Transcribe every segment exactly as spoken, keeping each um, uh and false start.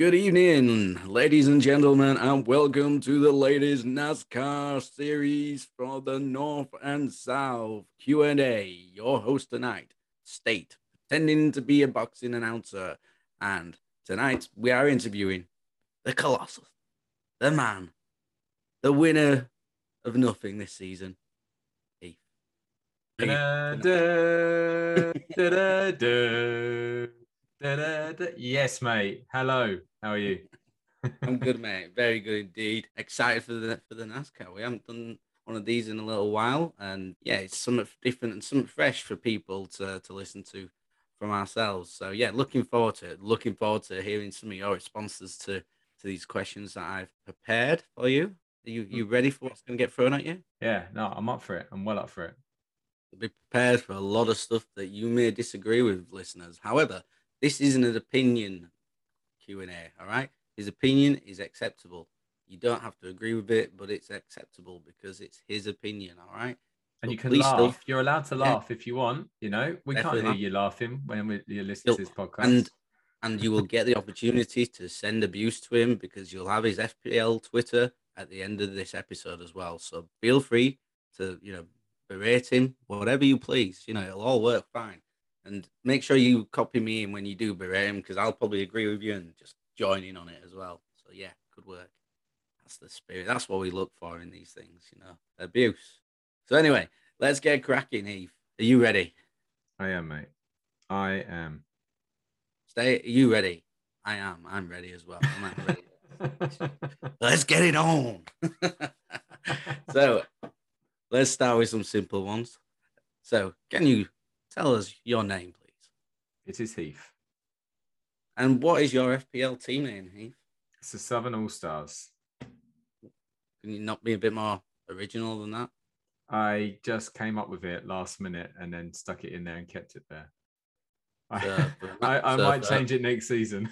Good evening, ladies and gentlemen, and welcome to the latest NASCAR series from the North and South Q and A. Your host tonight, State, pretending to be a boxing announcer. And tonight we are interviewing the Colossus, the man, the winner of nothing this season. Heath. Heath da, da, da, da, da. Da, da, da. Yes, mate. Hello. How are you? I'm good, mate. Very good indeed. Excited for the for the NASCAR. We haven't done one of these in a little while, and yeah, it's something different and something fresh for people to to listen to from ourselves. So yeah, looking forward to it. Looking forward to hearing some of your responses to to these questions that I've prepared for you. Are you you ready for what's going to get thrown at you? Yeah. No, I'm up for it. I'm well up for it. Be prepared for a lot of stuff that you may disagree with, listeners. However, this isn't an opinion Q and A, all right? His opinion is acceptable. You don't have to agree with it, but it's acceptable because it's his opinion, all right? And but you can laugh. Still, you're allowed to laugh yeah. if you want, you know? We Definitely. can't hear you laughing when we, you're listening to this podcast. And, and you will get the opportunity to send abuse to him because you'll have his F P L Twitter at the end of this episode as well. So feel free to, you know, berate him, whatever you please. You know, it'll all work fine. And make sure you copy me in when you do berate him, because I'll probably agree with you and just join in on it as well. So, yeah, good work. That's the spirit. That's what we look for in these things, you know, abuse. So, anyway, let's get cracking, Heath. Are you ready? I am, mate. I am. Stay. Are you ready? I am. I'm ready as well. I'm ready. Let's get it on. So, let's start with some simple ones. So, can you tell us your name, please? It is Heath. And what is your F P L team name, Heath? It's the Southern All-Stars. Can you not be a bit more original than that? I just came up with it last minute and then stuck it in there and kept it there. So, I, I, I so might change it next season.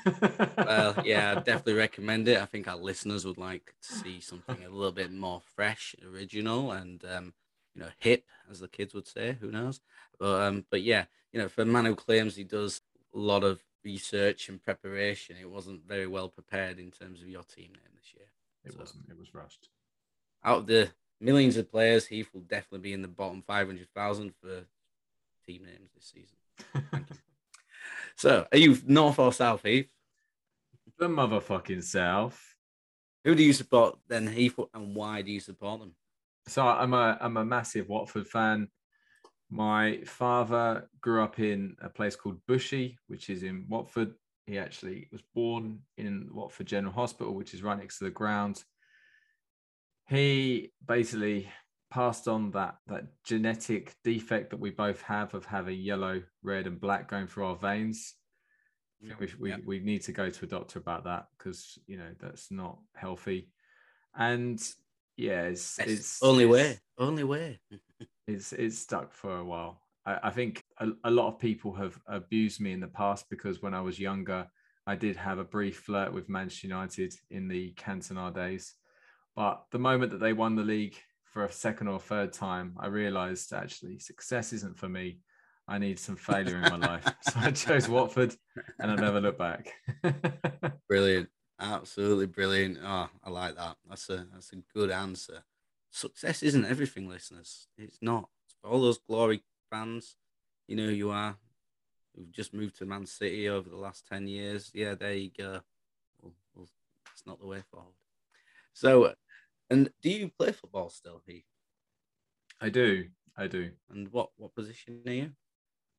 Well, yeah, I definitely recommend it. I think our listeners would like to see something a little bit more fresh, original, and um, you know, hip, as the kids would say. Who knows? But um, but yeah, you know, for a man who claims he does a lot of research and preparation, it wasn't very well prepared in terms of your team name this year. It so, wasn't. It was rushed. Out of the millions of players, Heath will definitely be in the bottom five hundred thousand for team names this season. Thank you. So, are you North or South, Heath? The motherfucking South. Who do you support then, Heath, and why do you support them? So I'm a I'm a massive Watford fan. My father grew up in a place called Bushey, which is in Watford. He actually was born in Watford General Hospital, which is right next to the ground. He basically passed on that, that genetic defect that we both have of having yellow, red and black going through our veins. I think we, we, yeah. we need to go to a doctor about that because, you know, that's not healthy. And yeah, it's, it's only it's, way, only way. It's it's stuck for a while. I, I think a, a lot of people have abused me in the past because when I was younger, I did have a brief flirt with Manchester United in the Cantona days. But the moment that they won the league for a second or third time, I realised actually success isn't for me. I need some failure in my life. So I chose Watford and I never looked back. Brilliant. Absolutely brilliant. Oh, I like that. That's a that's a good answer. Success isn't everything, listeners. It's not. It's for all those glory fans, you know who you are, who've just moved to Man City over the last ten years. Yeah, there you go. Well, well, it's not the way forward. So, and do you play football still, Heath? I do. I do. And what, what position are you?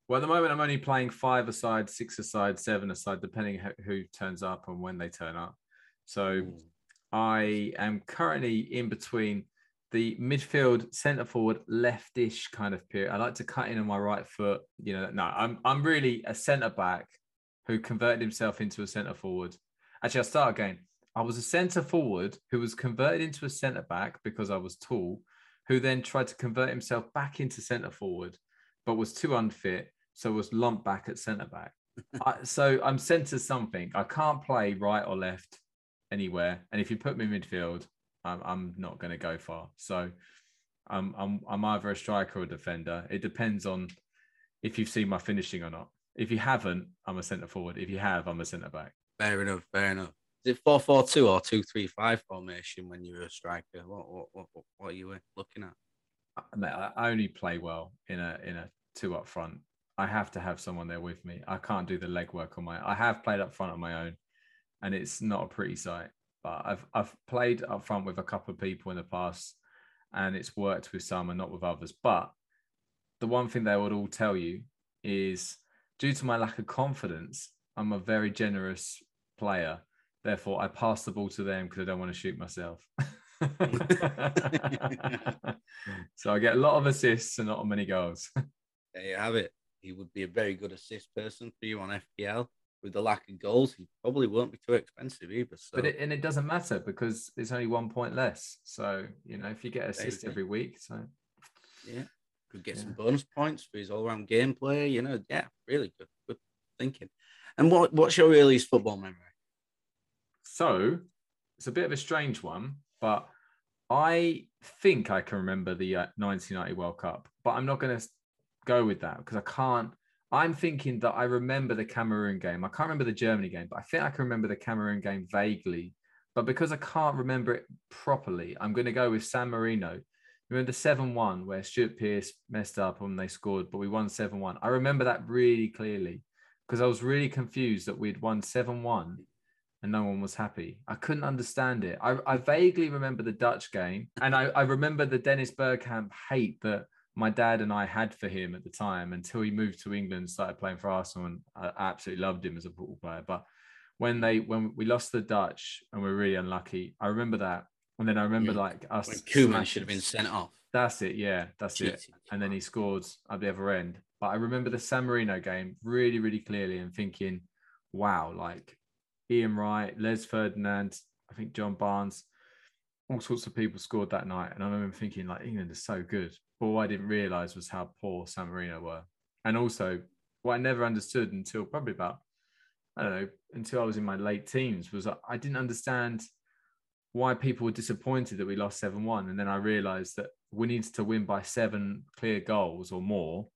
Well, at the moment, I'm only playing five-a-side, six-a-side, seven-a-side, depending who turns up and when they turn up. So Ooh. I am currently in between the midfield, centre forward, leftish kind of period. I like to cut in on my right foot. You know, no, I'm I'm really a centre back who converted himself into a centre forward. Actually, I'll start again. I was a centre forward who was converted into a centre back because I was tall, who then tried to convert himself back into centre forward, but was too unfit, so was lumped back at centre back. I, so I'm centre something. I can't play right or left anywhere, and if you put me in midfield, I'm, I'm not going to go far. So I'm, I'm, I'm either a striker or a defender. It depends on if you've seen my finishing or not. If you haven't, I'm a centre forward. If you have, I'm a centre back. Fair enough. Fair enough. Is it four four two or two three five formation when you're a striker? What what what, what are you looking at? I only play well in a in a two up front. I have to have someone there with me. I can't do the legwork on my. I have played up front on my own, and it's not a pretty sight. But I've I've played up front with a couple of people in the past, and it's worked with some and not with others. But the one thing they would all tell you is, due to my lack of confidence, I'm a very generous player. Therefore, I pass the ball to them because I don't want to shoot myself. So I get a lot of assists and not many goals. There you have it. He would be a very good assist person for you on F P L. With the lack of goals, he probably won't be too expensive either. So. But it, and it doesn't matter because it's only one point less. So, you know, if you get assists every week, so... Yeah, could get yeah. some bonus points for his all-round gameplay. You know, yeah, really good, good thinking. And what, what's your earliest football memory? So, it's a bit of a strange one, but I think I can remember the uh, nineteen ninety World Cup, but I'm not going to go with that because I can't. I'm thinking that I remember the Cameroon game. I can't remember the Germany game, but I think I can remember the Cameroon game vaguely. But because I can't remember it properly, I'm going to go with San Marino. Remember the seven one where Stuart Pearce messed up and they scored, but we won seven one. I remember that really clearly because I was really confused that we'd won seven one and no one was happy. I couldn't understand it. I, I vaguely remember the Dutch game, and I, I remember the Dennis Bergkamp hate that my dad and I had for him at the time until he moved to England and started playing for Arsenal, and I absolutely loved him as a football player. But when they when we lost the Dutch and we were really unlucky, I remember that. And then I remember yeah. like us. Koeman should have been sent off. That's it. Yeah, that's Cheating. it. And then he scored at the other end. But I remember the San Marino game really, really clearly and thinking, wow, like Ian Wright, Les Ferdinand, I think John Barnes, all sorts of people scored that night. And I remember thinking, like, England is so good. But what I didn't realise was how poor San Marino were. And also, what I never understood until probably about, I don't know, until I was in my late teens was I didn't understand why people were disappointed that we lost seven one. And then I realised that we needed to win by seven clear goals or more.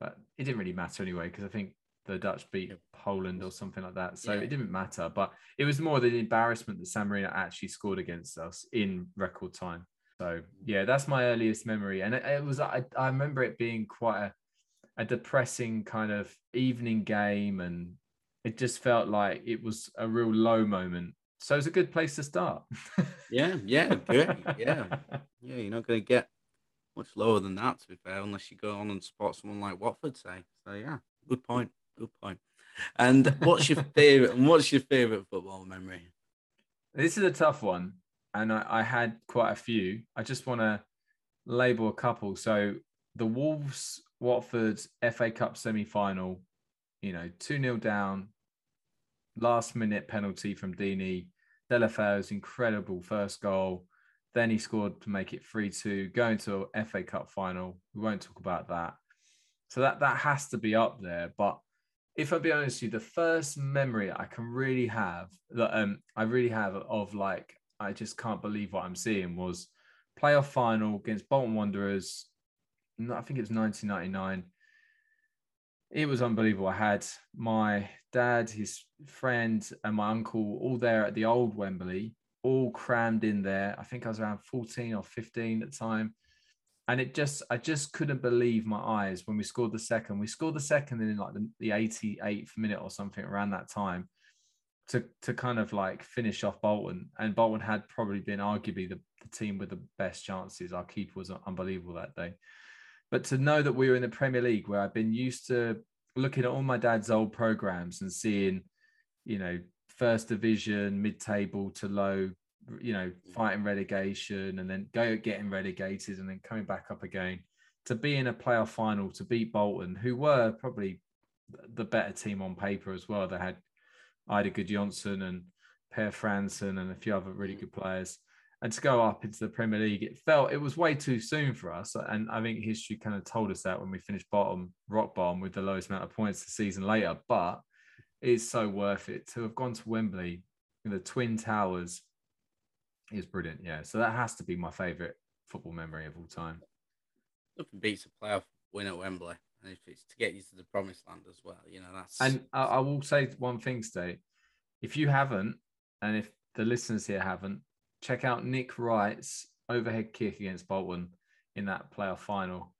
But it didn't really matter anyway, because I think the Dutch beat yeah. Poland or something like that. So yeah. it didn't matter. But it was more the embarrassment that San Marino actually scored against us in record time. So, yeah, that's my earliest memory. And it, it was, I, I remember it being quite a, a depressing kind of evening game. And it just felt like it was a real low moment. So it's a good place to start. yeah, yeah, good. Yeah. Yeah, you're not going to get much lower than that, to be fair, unless you go on and spot someone like Watford, say. So, yeah, good point. Good point. And what's your favourite What's your favourite football memory? This is a tough one. And I, I had quite a few. I just want to label a couple. So the Wolves Watford F A Cup semi-final, you know, two nil down, last minute penalty from Deeney, Delafoe's incredible first goal. Then he scored to make it three two, going to an F A Cup final. We won't talk about that. So that, that has to be up there. But if I'll be honest with you, the first memory I can really have, that um, I really have of like, I just can't believe what I'm seeing was playoff final against Bolton Wanderers. I think it was nineteen ninety-nine. It was unbelievable. I had my dad, his friend and my uncle all there at the old Wembley, all crammed in there. I think I was around fourteen or fifteen at the time. And it just, I just couldn't believe my eyes when we scored the second. We scored the second in like the, the eighty-eighth minute or something around that time. to to kind of like finish off Bolton. And Bolton had probably been arguably the, the team with the best chances. Our keeper was unbelievable that day. But to know that we were in the Premier League, where I've been used to looking at all my dad's old programmes and seeing, you know, first division, mid-table to low, you know, fighting relegation and then go getting relegated and then coming back up again. To be in a playoff final, to beat Bolton, who were probably the better team on paper as well. They had Ida Gudjonsson and Per Franson and a few other really good players. And to go up into the Premier League, it felt it was way too soon for us. And I think history kind of told us that when we finished bottom, rock bottom with the lowest amount of points the season later. But it's so worth it to have gone to Wembley in the Twin Towers is brilliant. Yeah. So that has to be my favourite football memory of all time. Nothing beats a playoff win at Wembley. And if it's to get you to the promised land as well, you know, that's... And I, I will say one thing, State. If you haven't, and if the listeners here haven't, check out Nick Wright's overhead kick against Bolton in that playoff final.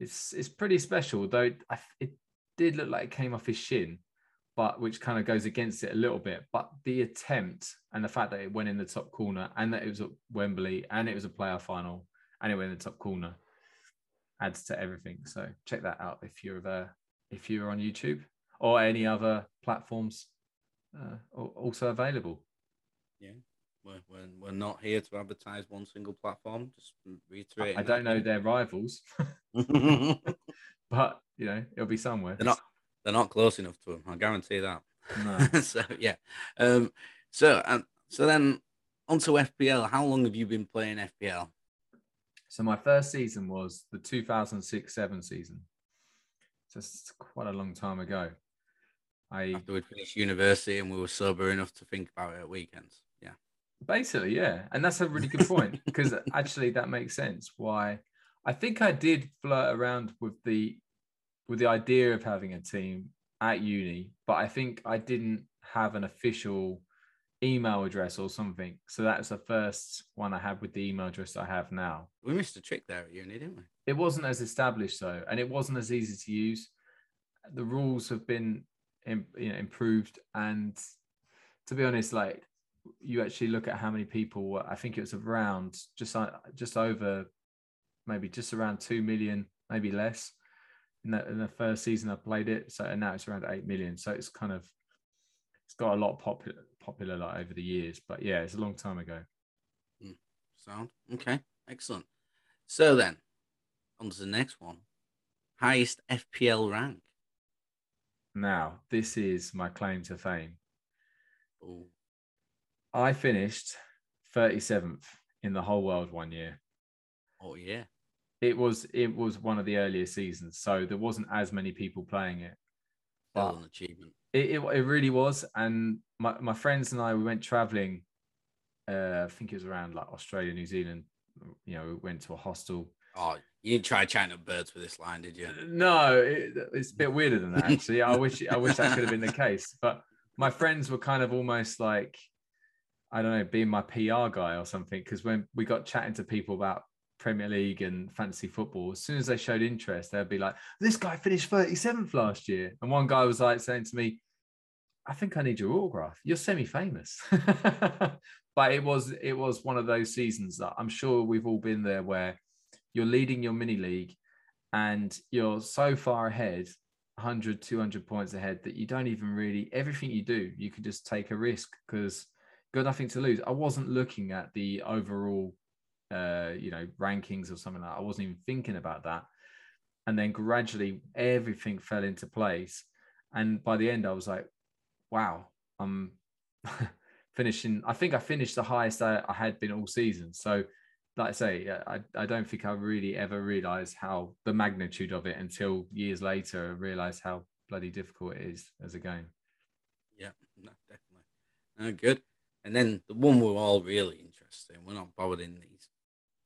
It's it's pretty special, though it did look like it came off his shin, but which kind of goes against it a little bit. But the attempt and the fact that it went in the top corner and that it was at Wembley and it was a playoff final and it went in the top corner adds to everything. So check that out if you're there, if you're on YouTube or any other platforms uh, also available. Yeah, we're, we're, we're not here to advertise one single platform. Just reiterate. I, I don't know thing. Their rivals, but you know it'll be somewhere. They're not they're not close enough to them. I guarantee that. No. so yeah, um, so um, so then onto F P L. How long have you been playing F P L? So my first season was the two thousand six seven season. So it's quite a long time ago. I, After we'd finished university and we were sober enough to think about it at weekends. Yeah. Basically, yeah. And that's a really good point because actually that makes sense. Why? I think I did flirt around with the with the idea of having a team at uni, but I think I didn't have an official email address or something. So that's the first one I had with the email address I have now. We missed a trick there at uni, didn't we? It wasn't as established though, and it wasn't as easy to use. The rules have been in, you know, improved, and to be honest, like you actually look at how many people. I think it was around just just over, maybe just around two million, maybe less. In the, in the first season I played it, so and now it's around eight million. So it's kind of it's got a lot popular. popular like over the years, but yeah, it's a long time ago. Mm, sound okay, excellent. So then on to the next one, highest F P L rank. Now this is my claim to fame. Ooh. I finished thirty-seventh in the whole world one year. Oh yeah, it was it was one of the earlier seasons, so there wasn't as many people playing it. Well, an achievement. It, it it really was, and my, my friends and I, we went travelling, uh, I think it was around like Australia, New Zealand, you know, we went to a hostel. Oh, you didn't try chatting up birds with this line, did you? No, it, it's a bit weirder than that, actually. I wish I wish that could have been the case, but my friends were kind of almost like, I don't know, being my P R guy or something, because when we got chatting to people about Premier League and fantasy football, as soon as they showed interest, they'd be like, this guy finished thirty-seventh last year. And one guy was like saying to me, I think I need your autograph. You're semi-famous. But it was it was one of those seasons that I'm sure we've all been there, where you're leading your mini league and you're so far ahead, one hundred, two hundred points ahead, that you don't even really, everything you do, you can just take a risk because you've got nothing to lose. I wasn't looking at the overall Uh, you know, rankings or something like that. I wasn't even thinking about that. And then gradually everything fell into place. And by the end, I was like, wow, I'm finishing. I think I finished the highest I, I had been all season. So like I say, I, I don't think I really ever realized how the magnitude of it until years later, I realized how bloody difficult it is as a game. Yeah, no, definitely. No, good. And then the one we're all really interested in, we're not bothered in these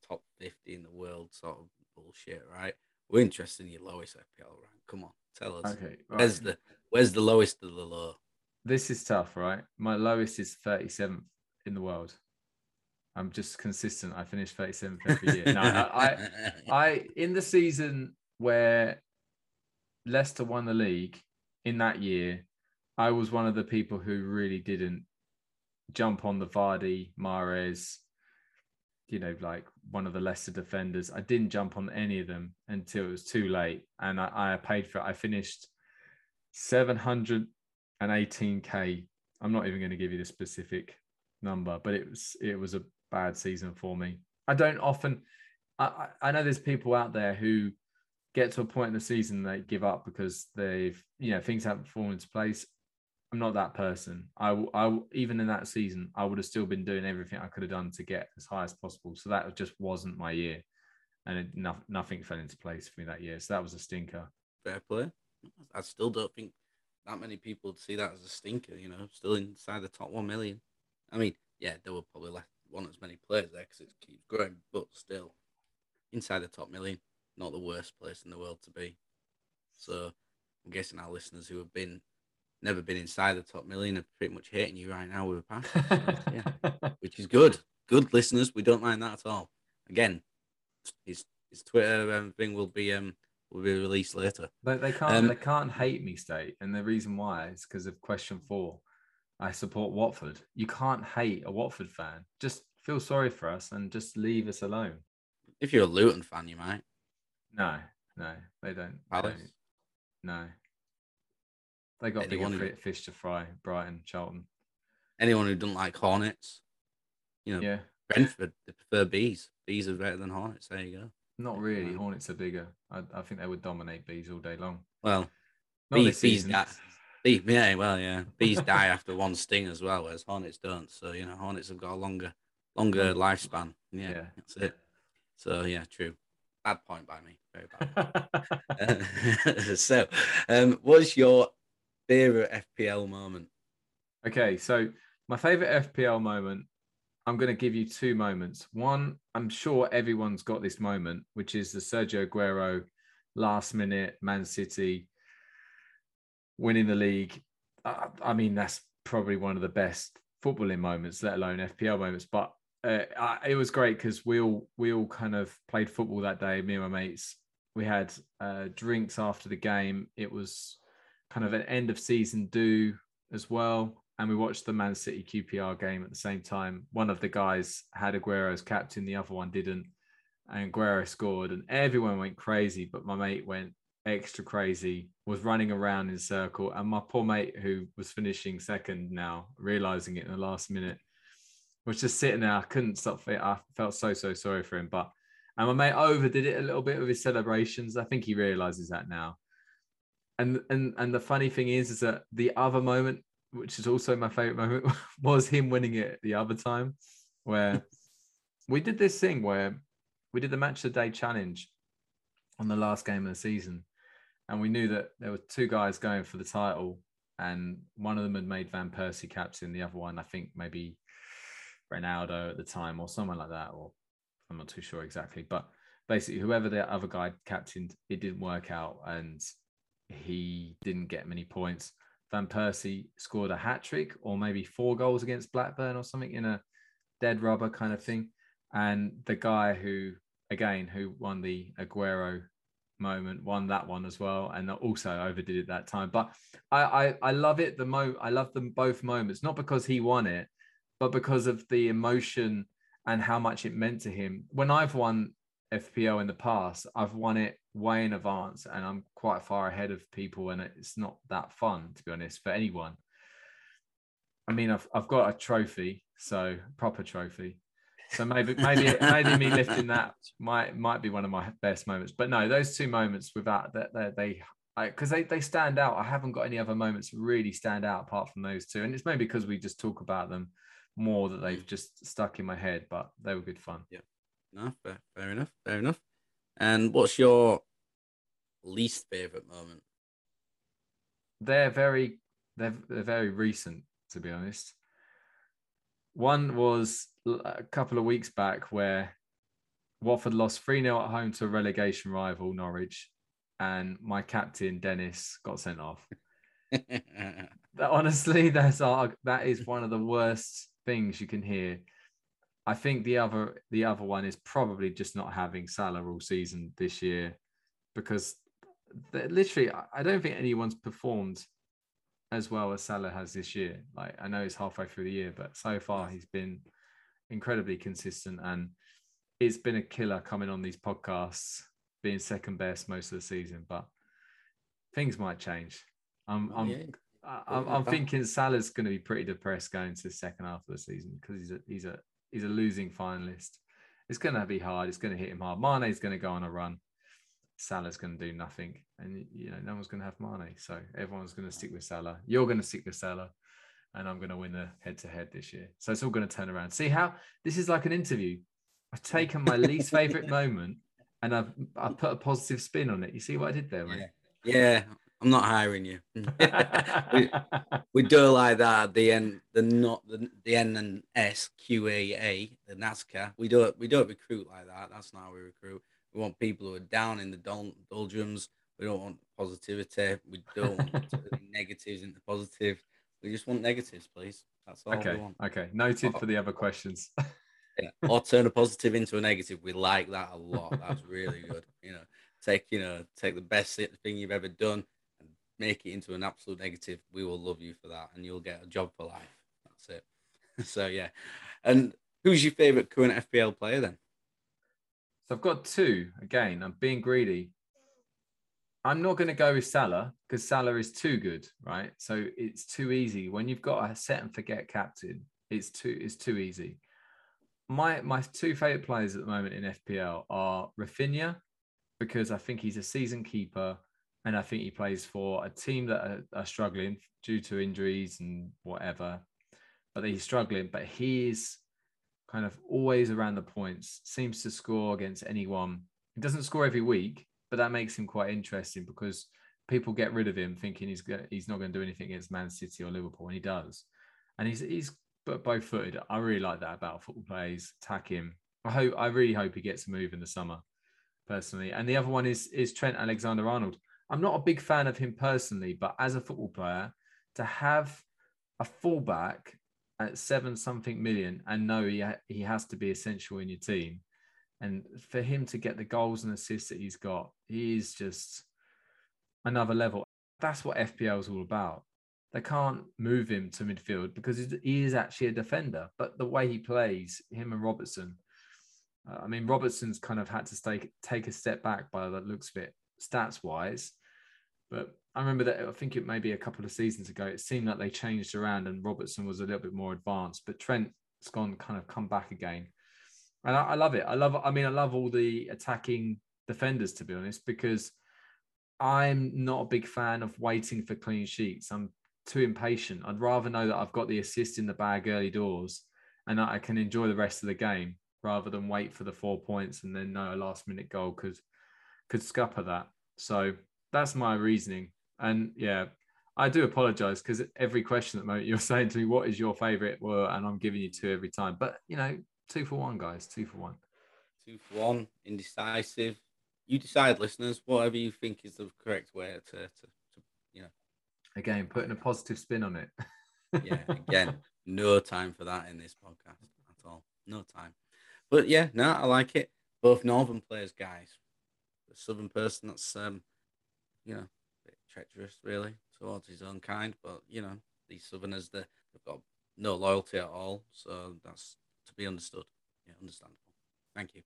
top fifty in the world sort of bullshit, right? We're interested in your lowest F P L rank. Come on, tell us. Okay, right. Where's the where's the lowest of the low? This is tough, right? My lowest is thirty-seventh in the world. I'm just consistent. I finish thirty-seventh every year. No, I, I, I in the season where Leicester won the league in that year, I was one of the people who really didn't jump on the Vardy, Mahrez, you know, like one of the Leicester defenders. I didn't jump on any of them until it was too late, and I, I paid for it. I finished seven hundred eighteen K. I'm not even going to give you the specific number, but it was it was a bad season for me. I don't often. I I know there's people out there who get to a point in the season they give up because they've, you know, things haven't fallen into place. I'm not that person. I, I, even in that season, I would have still been doing everything I could have done to get as high as possible. So that just wasn't my year, and it, no, nothing fell into place for me that year. So that was a stinker. Fair play. I still don't think that many people would see that as a stinker. You know, still inside the top one million. I mean, yeah, there were probably less, one as many players there because it keeps growing, but still inside the top million, not the worst place in the world to be. So I'm guessing our listeners who have been never been inside the top million are pretty much hating you right now with a pass. So, yeah, which is good. Good listeners, we don't mind that at all. Again, his his Twitter um, thing will be um will be released later. But they can't um, they can't hate me, State, and the reason why is because of question four. I support Watford. You can't hate a Watford fan. Just feel sorry for us and just leave us alone. If you're a Luton fan, you might. No, no, they don't. Palace? They, no. They got anyone bigger who, fish to fry, Brighton, Charlton. Anyone who doesn't like Hornets. You know, yeah. Brentford, they prefer bees. Bees are better than Hornets. There you go. Not really. Right. Hornets are bigger. I, I think they would dominate bees all day long. Well, not bees, bees that. Yeah, well, yeah. Bees die after one sting as well, whereas hornets don't. So, you know, hornets have got a longer longer lifespan. Yeah, yeah. That's it. So, yeah, true. Bad point by me. Very bad point. So, um, what's your favourite F P L moment? Okay, so my favourite F P L moment, I'm going to give you two moments. One, I'm sure everyone's got this moment, which is the Sergio Aguero last-minute Man City winning the league. I, I mean, that's probably one of the best footballing moments, let alone F P L moments. But uh, I, it was great because we all we all kind of played football that day. Me and my mates, we had uh, drinks after the game. It was kind of an end of season do as well, and we watched the Man City Q P R game at the same time. One of the guys had Aguero as captain, the other one didn't, and Aguero scored, and everyone went crazy. But my mate went extra crazy, was running around in a circle, and my poor mate who was finishing second now, realising it in the last minute, was just sitting there. I couldn't stop it. I felt so, so sorry for him. But and my mate overdid it a little bit with his celebrations. I think he realises that now. And and and the funny thing is, is that the other moment, which is also my favourite moment, was him winning it the other time, where we did this thing where we did the match of the day challenge on the last game of the season. And we knew that there were two guys going for the title, and one of them had made Van Persie captain. The other one, I think maybe Ronaldo at the time or someone like that, or I'm not too sure exactly. But basically, whoever the other guy captained, it didn't work out and he didn't get many points. Van Persie scored a hat-trick or maybe four goals against Blackburn or something in a dead rubber kind of thing. And the guy who, again, who won the Aguero moment, won that one as well, and also overdid it that time. But I, I, I love it. The mo, I love them both moments, not because he won it, but because of the emotion and how much it meant to him. When I've won F P L in the past, I've won it way in advance, and I'm quite far ahead of people, and it's not that fun, to be honest, for anyone. I mean, I've I've got a trophy, so proper trophy. So maybe maybe maybe me lifting that might might be one of my best moments. But no, those two moments without that, that they because they, they stand out. I haven't got any other moments really stand out apart from those two, and it's maybe because we just talk about them more that they've just stuck in my head. But they were good fun. Yeah, no, fair, fair enough, fair enough. And what's your least favorite moment? They're very they're, they're very recent, to be honest. One was a couple of weeks back where Watford lost three nil at home to a relegation rival, Norwich, and my captain, Dennis, got sent off. that, honestly, that's our, that is one of the worst things you can hear. I think the other the other one is probably just not having Salah all season this year, because literally, I don't think anyone's performed as well as Salah has this year. Like, I know it's halfway through the year, but so far he's been incredibly consistent, and it's been a killer coming on these podcasts, being second best most of the season. But things might change. I'm, oh, I'm, yeah. I'm, I'm thinking Salah's going to be pretty depressed going into the second half of the season, because he's a, he's a, he's a losing finalist. It's going to be hard. It's going to hit him hard. Mane's going to go on a run. Salah's going to do nothing, and you know no one's going to have Mane, so everyone's going to stick with Salah. You're going to stick with Salah, and I'm going to win the head-to-head this year. So it's all going to turn around. See how this is like an interview. I've taken my least favourite moment, and I've I put a positive spin on it. You see what I did there, mate? Yeah, yeah, I'm not hiring you. we, we do like that. The N, the not the the N and S Q A A, the NASCAR. We don't we don't recruit like that. That's not how we recruit. We want people who are down in the dol- doldrums, We don't want positivity. We don't want negatives into positive. We just want negatives, please. That's all okay. we want. Okay. Noted or, for the other questions. Yeah. Or turn a positive into a negative. We like that a lot. That's really good. You know, take you know, take the best thing you've ever done and make it into an absolute negative. We will love you for that, and you'll get a job for life. That's it. So yeah. And who's your favourite current F P L player then? So I've got two. Again, I'm being greedy. I'm not going to go with Salah because Salah is too good, right? So it's too easy. When you've got a set and forget captain, it's too it's too easy. My my two favourite players at the moment in F P L are Rafinha, because I think he's a season keeper and I think he plays for a team that are, are struggling due to injuries and whatever. But he's struggling, but he is kind of always around the points, seems to score against anyone. He doesn't score every week, but that makes him quite interesting because people get rid of him thinking he's gonna, he's not going to do anything against Man City or Liverpool, and he does. And he's he's both-footed. I really like that about football players. Attack him. I hope I really hope he gets a move in the summer, personally. And the other one is is Trent Alexander-Arnold. I'm not a big fan of him personally, but as a football player, to have a fullback at seven something million and know he ha- he has to be essential in your team. And for him to get the goals and assists that he's got, he is just another level. That's what F P L is all about. They can't move him to midfield because he is actually a defender. But the way he plays, him and Robertson, uh, I mean, Robertson's kind of had to stay, take a step back by the looks of it, stats-wise. But I remember that, I think it may be a couple of seasons ago, it seemed like they changed around and Robertson was a little bit more advanced. But Trent's gone kind of come back again. And I love it. I love, I mean, I love all the attacking defenders, to be honest, because I'm not a big fan of waiting for clean sheets. I'm too impatient. I'd rather know that I've got the assist in the bag early doors and that I can enjoy the rest of the game rather than wait for the four points and then know a last minute goal could, could scupper that. So that's my reasoning. And yeah, I do apologise because every question at the moment you're saying to me, what is your favourite? Well, and I'm giving you two every time, but you know, Two for one, guys. Two for one. Two for one. Indecisive. You decide, listeners, whatever you think is the correct way to, to, to you know. Again, putting a positive spin on it. Yeah, again, no time for that in this podcast at all. No time. But yeah, no, I like it. Both northern players, guys. The southern person, that's, um, you know, a bit treacherous, really, towards his own kind. But, you know, these southerners, they've got no loyalty at all. So that's to be understood. Yeah, understandable. Thank you.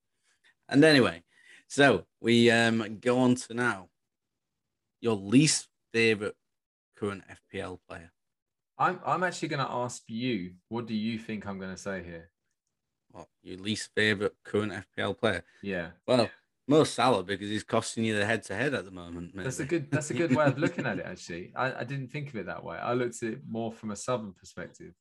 And anyway, so we um go on to now your least favorite current F P L player. I'm I'm actually going to ask you, what do you think I'm going to say here? What, your least favorite current F P L player? Yeah. Well, yeah. Mo Salah, because he's costing you the head to head at the moment. Maybe. That's a good that's a good way of looking at it. Actually, I, I didn't think of it that way. I looked at it more from a southern perspective.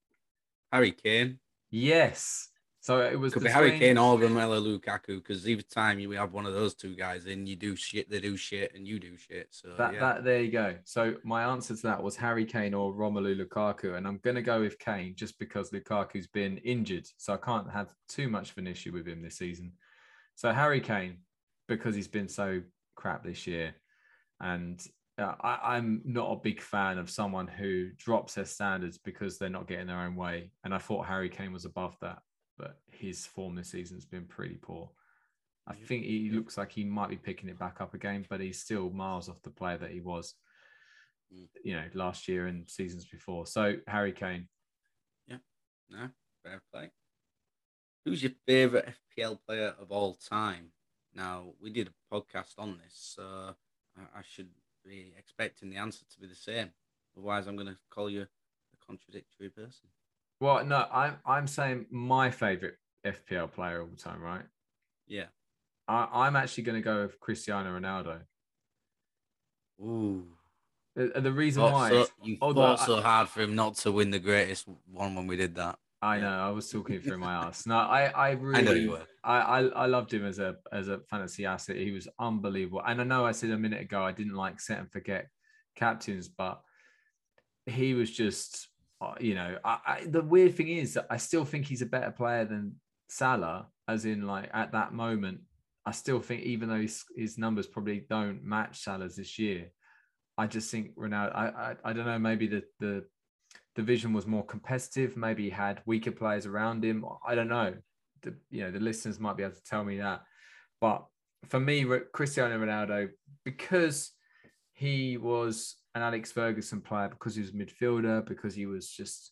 Harry Kane. Yes. So it was could be Harry Kane or Romelu Lukaku, because either time you have one of those two guys in, you do shit, they do shit, and you do shit. So that, yeah. that there you go. So my answer to that was Harry Kane or Romelu Lukaku, and I'm going to go with Kane just because Lukaku's been injured, so I can't have too much of an issue with him this season. So Harry Kane, because he's been so crap this year, and uh, I, I'm not a big fan of someone who drops their standards because they're not getting their own way. And I thought Harry Kane was above that, but his form this season has been pretty poor. I think he looks like he might be picking it back up again, but he's still miles off the player that he was, you know, last year and seasons before. So Harry Kane. Yeah, no, fair play. Who's your favourite F P L player of all time? Now, we did a podcast on this, so I should be expecting the answer to be the same. Otherwise, I'm going to call you a contradictory person. Well, no, I'm I'm saying my favourite F P L player all the time, right? Yeah. I, I'm actually going to go with Cristiano Ronaldo. Ooh. The, the reason you why... So, is, you fought so I, hard for him not to win the greatest one when we did that. I yeah. know, I was talking through my arse. No, I, I really... I know you were. I, I, I loved him as a as a fantasy asset. He was unbelievable. And I know I said a minute ago I didn't like set and forget captains, but he was just... You know, I, I, the weird thing is that I still think he's a better player than Salah, as in like at that moment, I still think, even though his, his numbers probably don't match Salah's this year, I just think Ronaldo, I, I, I don't know, maybe the, the division was more competitive. Maybe he had weaker players around him. I don't know. The, you know, the listeners might be able to tell me that. But for me, Cristiano Ronaldo, because he was an Alex Ferguson player, because he was a midfielder, because he was just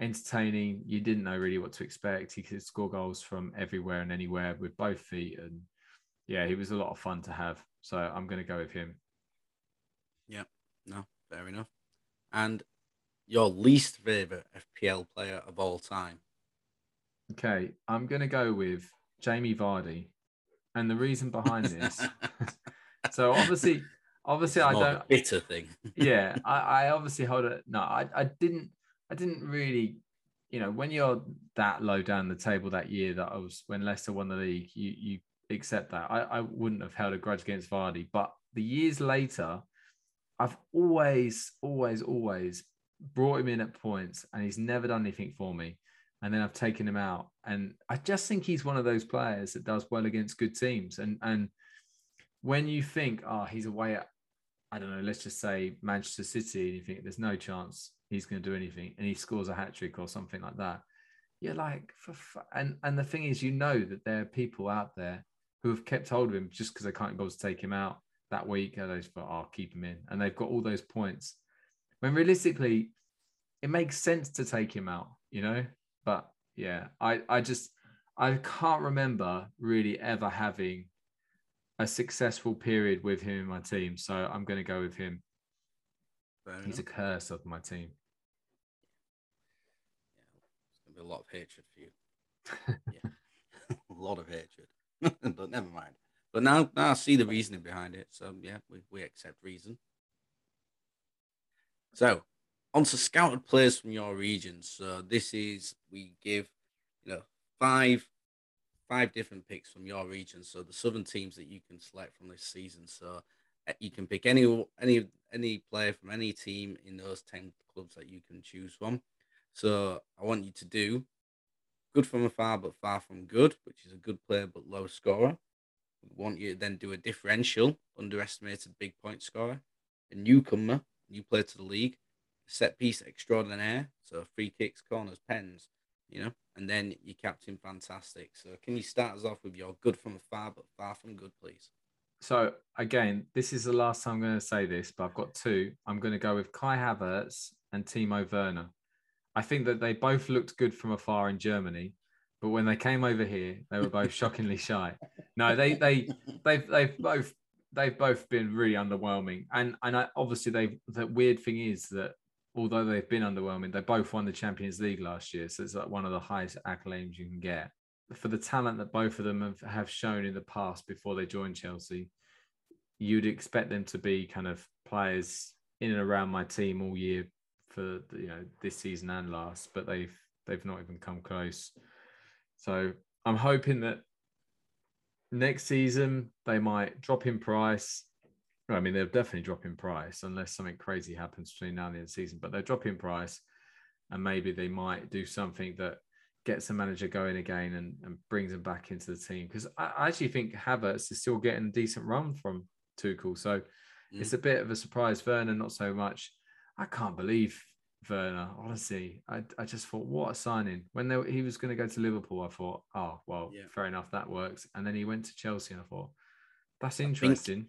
entertaining. You didn't know really what to expect. He could score goals from everywhere and anywhere with both feet. And yeah, he was a lot of fun to have. So I'm going to go with him. Yeah, no, fair enough. And your least favourite F P L player of all time? Okay, I'm going to go with Jamie Vardy. And the reason behind this... so obviously... Obviously, I don't. Bitter thing. yeah, I, I obviously hold it. No, I, I didn't. I didn't really. You know, when you're that low down the table that year that I was, when Leicester won the league, you you accept that. I, I wouldn't have held a grudge against Vardy, but the years later, I've always, always, always brought him in at points, and he's never done anything for me. And then I've taken him out, and I just think he's one of those players that does well against good teams, and and. When you think, oh, he's away at, I don't know, let's just say Manchester City, and you think there's no chance he's going to do anything, and he scores a hat-trick or something like that, you're like, for fu-. And, and the thing is, you know that there are people out there who have kept hold of him just because they can't go to take him out that week, and they just thought, oh, keep him in. And they've got all those points. When realistically, it makes sense to take him out, you know? But, yeah, I, I just, I can't remember really ever having a successful period with him in my team, so I'm going to go with him. He's a curse of my team. Yeah, there's going to be a lot of hatred for you. yeah, a lot of hatred. But never mind. But now, now I see the reasoning behind it. So yeah, we, we accept reason. So on to scouted players from your region. So this is, we give, you know, five. Five different picks from your region, so the southern teams that you can select from this season. So you can pick any any any player from any team in those ten clubs that you can choose from. So I want you to do good from afar, but far from good, which is a good player but low scorer. We want you to then do a differential, underestimated big point scorer, a newcomer, new player to the league, set piece extraordinaire, so free kicks, corners, pens. You know, and then your captain, fantastic. So can you start us off with your good from afar, but far from good, please? So, again, this is the last time I'm going to say this, but I've got two. I'm going to go with Kai Havertz and Timo Werner. I think that they both looked good from afar in Germany, but when they came over here, they were both shockingly shy. No, they, they, they've, they've both, they've both been really underwhelming. And, and I, obviously, they the weird thing is that although they've been underwhelming, they both won the Champions League last year. So it's like one of the highest accolades you can get for the talent that both of them have shown in the past before they joined Chelsea. You'd expect them to be kind of players in and around my team all year for, you know, this season and last, but they've, they've not even come close. So I'm hoping that next season they might drop in price. I mean, they'll definitely drop in price unless something crazy happens between now and the end of the season, but they'll drop in price and maybe they might do something that gets the manager going again and, and brings them back into the team. Because I, I actually think Havertz is still getting a decent run from Tuchel. So mm. it's a bit of a surprise. Werner, not so much. I can't believe Werner, honestly. I, I just thought, what a signing. When they, he was going to go to Liverpool, I thought, oh, well, yeah. fair enough, that works. And then he went to Chelsea and I thought, that's interesting. I think-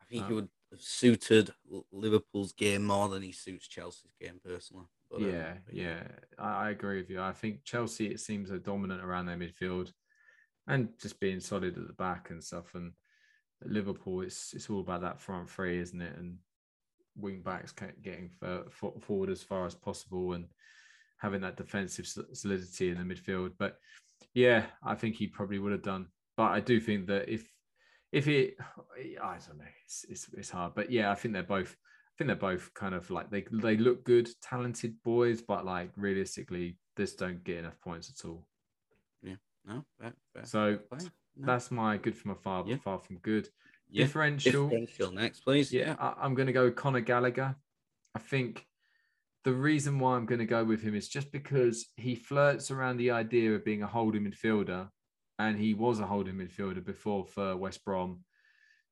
I think he would have suited Liverpool's game more than he suits Chelsea's game, personally. But, yeah, um, yeah, I agree with you. I think Chelsea, it seems, are dominant around their midfield and just being solid at the back and stuff. And Liverpool, it's it's all about that front three, isn't it? And wing backs getting forward as far as possible and having that defensive solidity in the midfield. But yeah, I think he probably would have done. But I do think that if If it, I don't know, it's, it's it's hard, but yeah, I think they're both, I think they're both kind of like they they look good, talented boys, but like realistically, this don't get enough points at all. Yeah, no, fair, fair, so fair. No. That's my good from afar, but yeah. far from good. Yeah. Differential. Differential next, please. Yeah, I, I'm going to go with Conor Gallagher. I think the reason why I'm going to go with him is just because he flirts around the idea of being a holding midfielder, and he was a holding midfielder before for West Brom,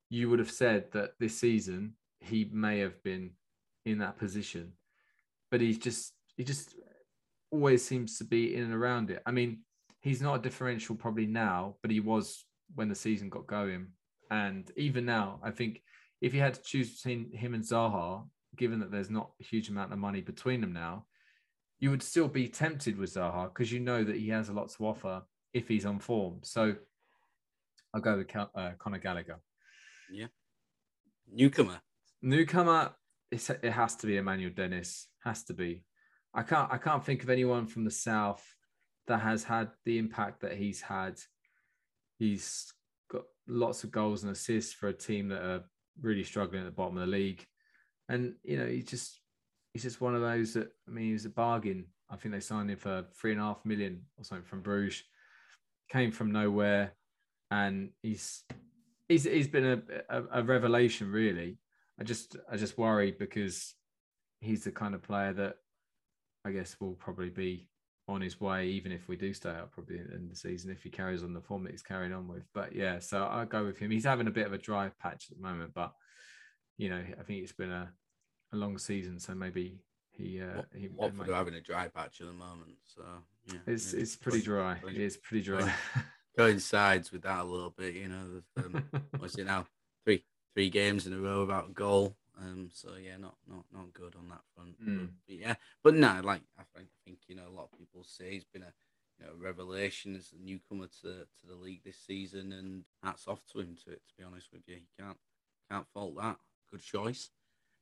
you would have said that this season he may have been in that position. But he's just he just always seems to be in and around it. I mean, he's not a differential probably now, but he was when the season got going. And even now, I think if you had to choose between him and Zaha, given that there's not a huge amount of money between them now, you would still be tempted with Zaha because you know that he has a lot to offer if he's on form. So I'll go with uh, Conor Gallagher. Yeah. Newcomer. Newcomer, it's, it has to be Emmanuel Dennis. Has to be. I can't I can't think of anyone from the South that has had the impact that he's had. He's got lots of goals and assists for a team that are really struggling at the bottom of the league. And, you know, he's just he's just one of those that, I mean, he was a bargain. I think they signed him for three and a half million or something from Bruges. Came from nowhere. And he's he's he's been a, a, a revelation, really. I just I just worry because he's the kind of player that I guess will probably be on his way, even if we do stay up probably in the, the season, if he carries on the form that he's carrying on with. But yeah, so I'll go with him. He's having a bit of a dry patch at the moment, but you know, I think it's been a, a long season, so maybe he uh, what, he what might... having a dry patch at the moment. So yeah, it's it's pretty dry. It is pretty dry. Coincides with that a little bit, you know. Um, what's it now? Three three games in a row without a goal. Um, so yeah, not not not good on that front. Mm. But yeah, but no, like I think, I think you know a lot of people say he's been a you know revelation as a newcomer to to the league this season, and hats off to him to it. To be honest with you, you can't can't fault that. Good choice.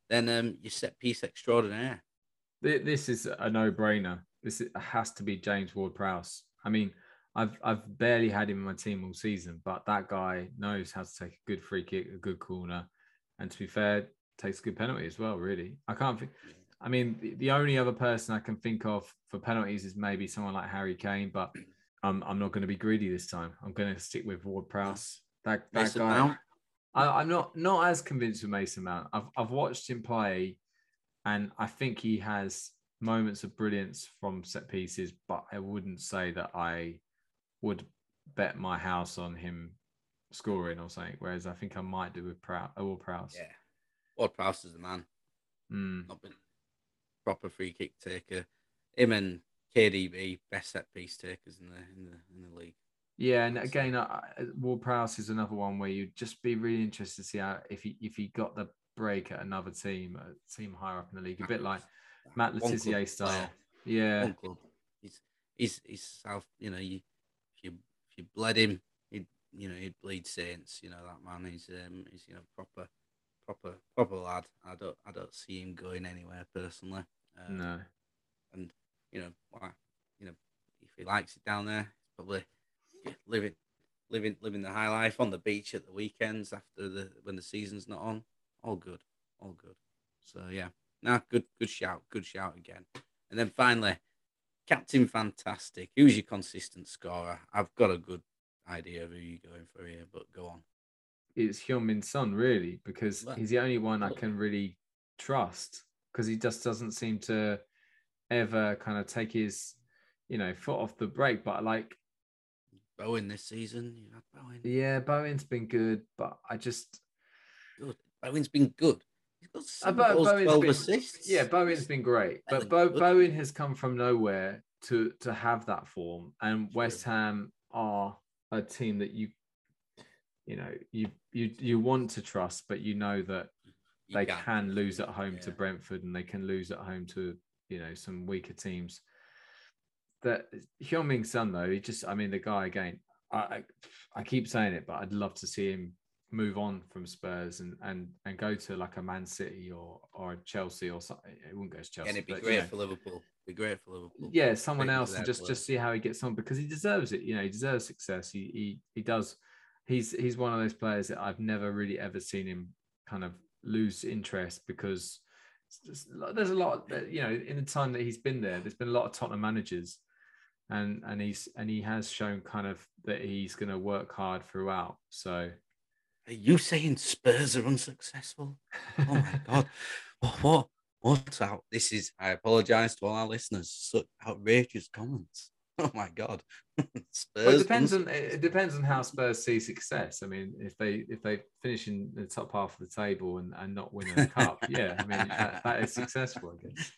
Then um, your set piece extraordinaire. This is a no brainer. This has to be James Ward Prowse. I mean, I've I've barely had him in my team all season, but that guy knows how to take a good free kick, a good corner, and to be fair, takes a good penalty as well, really. I can't think... I mean, the, the only other person I can think of for penalties is maybe someone like Harry Kane, but I'm I'm not going to be greedy this time. I'm going to stick with Ward-Prowse. That, that Mason guy... Mount. I, I'm not not as convinced with Mason Mount. I've I've watched him play, and I think he has moments of brilliance from set pieces, but I wouldn't say that I would bet my house on him scoring or something, whereas I think I might do with Prowse. Or Prowse. Yeah. Ward Prowse is the man. Mm. Not been proper free kick taker. Him and K D B, best set piece takers in the in the in the league. Yeah, and again, uh, Ward Prowse is another one where you'd just be really interested to see how if he if he got the break at another team, a team higher up in the league, a bit like Matt Letizia style. Yeah, he's he's he's South. You know, you if you if you bled him, he'd you know he'd bleed Saints. You know that man. He's um he's you know proper. Proper, proper lad. I don't, I don't see him going anywhere personally. Um, no, and you know, why, you know, if he likes it down there, probably living, living, living the high life on the beach at the weekends after the when the season's not on. All good, all good. So yeah, nah, good, good shout, good shout again. And then finally, Captain Fantastic. Who's your consistent scorer? I've got a good idea of who you're going for here, but go on. It's Heung-min Son, really, because he's the only one I can really trust because he just doesn't seem to ever kind of take his, you know, foot off the brake. But like Bowen this season, you had Bowen. Yeah, Bowen's been good, but I just good. Bowen's been good. He's got seven uh, goals, Bowen's twelve been, assists. Yeah, Bowen's been great, but Bo- Bowen has come from nowhere to to have that form, and West Ham are a team that you. You know, you you you want to trust, but you know that you they can. can lose at home yeah. to Brentford, and they can lose at home to you know some weaker teams. That Heung-min Son though, he just I mean the guy again. I I keep saying it, but I'd love to see him move on from Spurs and and, and go to like a Man City or or Chelsea or something. It wouldn't go to Chelsea. And it'd be but, great you know, for Liverpool. It'd be great for Liverpool. Yeah, someone great else, and just, just see how he gets on because he deserves it. You know, he deserves success. He he he does. He's he's one of those players that I've never really ever seen him kind of lose interest because just, there's a lot that, you know, in the time that he's been there, there's been a lot of Tottenham managers and and he's and he has shown kind of that he's going to work hard throughout. So are you saying Spurs are unsuccessful? Oh my God. What, what, what out? This is, I apologise to all our listeners, such outrageous comments. Oh my God. Spurs. Well, it depends on it depends on how Spurs see success. I mean, if they if they finish in the top half of the table and, and not win a cup, yeah, I mean that, that is successful, I guess.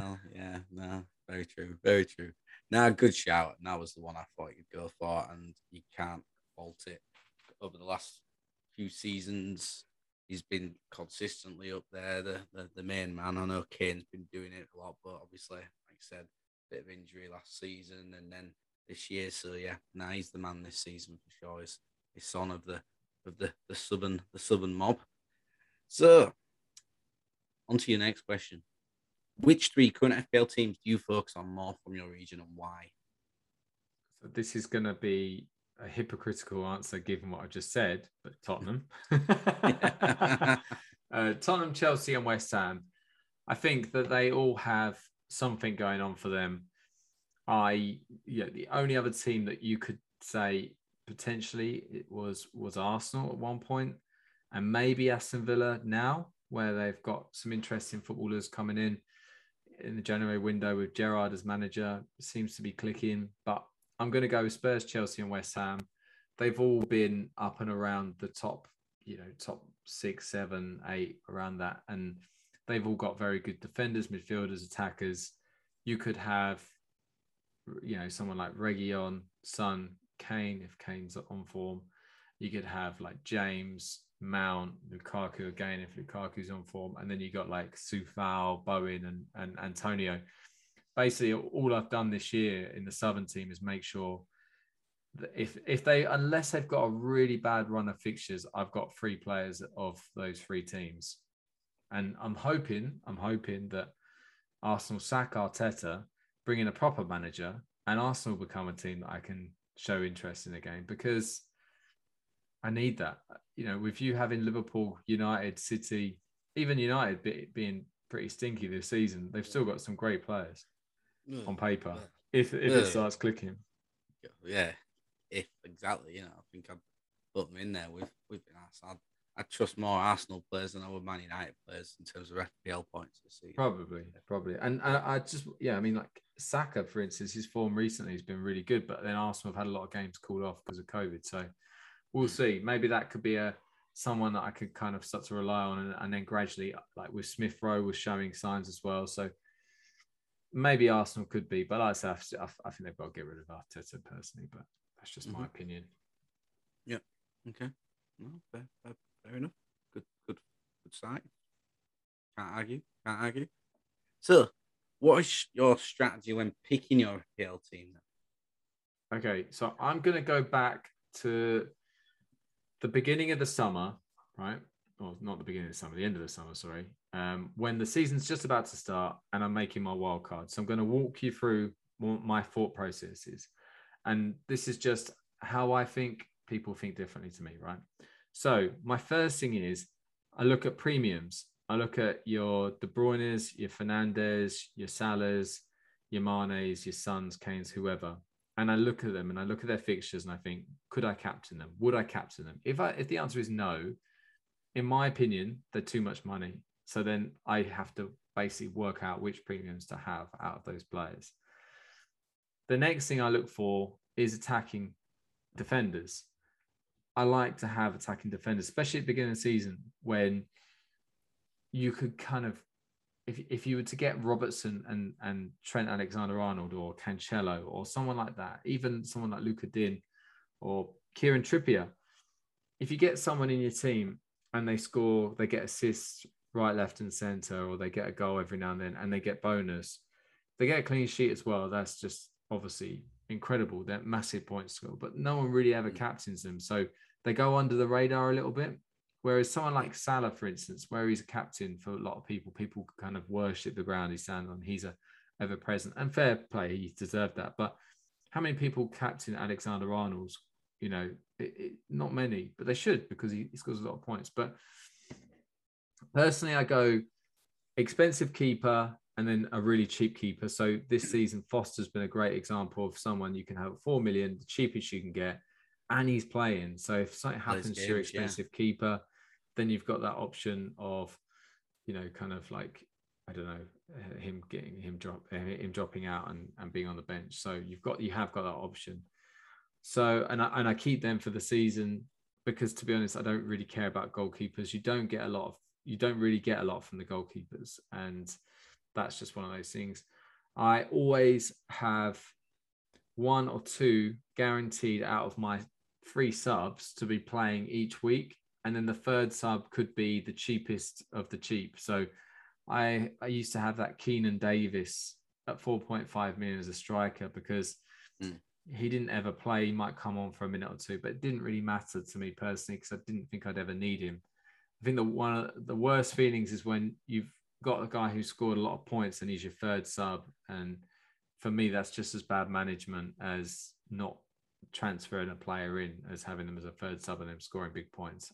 Oh yeah, no, very true, very true. Now, good shout, and that was the one I thought you'd go for, and you can't fault it. Over the last few seasons, he's been consistently up there, the the, the main man. I know Kane's been doing it a lot, but obviously, like I said, a bit of injury last season, and then. This year, so yeah, now nah, he's the man this season for sure. He's, he's son of the of the the southern the southern mob. So, on to your next question: which three current F P L teams do you focus on more from your region, and why? So this is going to be a hypocritical answer given what I just said, but Tottenham, uh, Tottenham, Chelsea, and West Ham. I think that they all have something going on for them. I yeah, the only other team that you could say potentially it was was Arsenal at one point, and maybe Aston Villa now, where they've got some interesting footballers coming in in the January window with Gerrard as manager. Seems to be clicking, but I'm going to go with Spurs, Chelsea, and West Ham. They've all been up and around the top, you know, top six, seven, eight, around that, and they've all got very good defenders, midfielders, attackers. You could have. You know, someone like Reguilon, Son, Kane, if Kane's on form. You could have like James, Mount, Lukaku again, if Lukaku's on form. And then you got like Sufal, Bowen and, and Antonio. Basically, all I've done this year in the Southern team is make sure that if, if they, unless they've got a really bad run of fixtures, I've got three players of those three teams. And I'm hoping, I'm hoping that Arsenal sack Arteta, bring in a proper manager, and Arsenal become a team that I can show interest in again, because I need that. You know, with you having Liverpool, United, City, even United be, being pretty stinky this season, they've still got some great players no, on paper. No. If if no. it starts clicking, yeah, if exactly. You know, I think I'd put them in there with with Arsenal. I trust more Arsenal players than I would Man United players in terms of F P L points this season. Probably, probably. And I, I just, yeah, I mean, like Saka, for instance, his form recently has been really good, but then Arsenal have had a lot of games called off because of COVID. So we'll see. Maybe that could be a someone that I could kind of start to rely on, and, and then gradually, like with Smith Rowe, was showing signs as well. So maybe Arsenal could be, but I, I think they've got to get rid of Arteta personally, but that's just mm-hmm. my opinion. Yeah. Okay. No, fair, fair. Fair enough. Good, good, good sight. Can't argue. Can't argue. So, what is your strategy when picking your P L team? Okay, so I'm going to go back to the beginning of the summer, right? Or not the beginning of the summer, the end of the summer, sorry. Um, when the season's just about to start and I'm making my wild card. So I'm going to walk you through my thought processes. And this is just how I think people think differently to me, right? So my first thing is I look at premiums. I look at your De Bruyne's, your Fernandes, your Salah's, your Mane's, your Son's, Kane's, whoever. And I look at them and I look at their fixtures and I think, could I captain them? Would I captain them? If I, if the answer is no, in my opinion, they're too much money. So then I have to basically work out which premiums to have out of those players. The next thing I look for is attacking defenders. I like to have attacking defenders, especially at the beginning of the season, when you could kind of, if if you were to get Robertson and, and Trent Alexander-Arnold or Cancelo or someone like that, even someone like Luka Din or Kieran Trippier, if you get someone in your team and they score, they get assists right, left and centre, or they get a goal every now and then and they get bonus, they get a clean sheet as well. That's just obviously incredible. They're massive point score, but no one really ever captains them. So they go under the radar a little bit. Whereas someone like Salah, for instance, where he's a captain for a lot of people, people kind of worship the ground he stands on. He's a ever-present and fair play. He deserved that. But how many people captain Alexander-Arnold? You know, it, it, not many, but they should, because he, he scores a lot of points. But personally, I go expensive keeper, and then a really cheap keeper. So this season, Foster's been a great example of someone you can have at four million, the cheapest you can get, and he's playing. So if something happens games, to your expensive yeah. keeper, then you've got that option of, you know, kind of like, I don't know, uh, him getting him drop uh, him dropping out and, and being on the bench. So you've got, you have got that option. So, and I, and I keep them for the season because, to be honest, I don't really care about goalkeepers. You don't get a lot of, you don't really get a lot from the goalkeepers. And that's just one of those things. I always have one or two guaranteed out of my three subs to be playing each week. And then the third sub could be the cheapest of the cheap. So I, I used to have that Keenan Davis at four point five million as a striker because mm. he didn't ever play. He might come on for a minute or two, but it didn't really matter to me personally because I didn't think I'd ever need him. I think the one of the worst feelings is when you've got a guy who scored a lot of points and he's your third sub. And for me, that's just as bad management as not transferring a player in, as having them as a third sub and them scoring big points.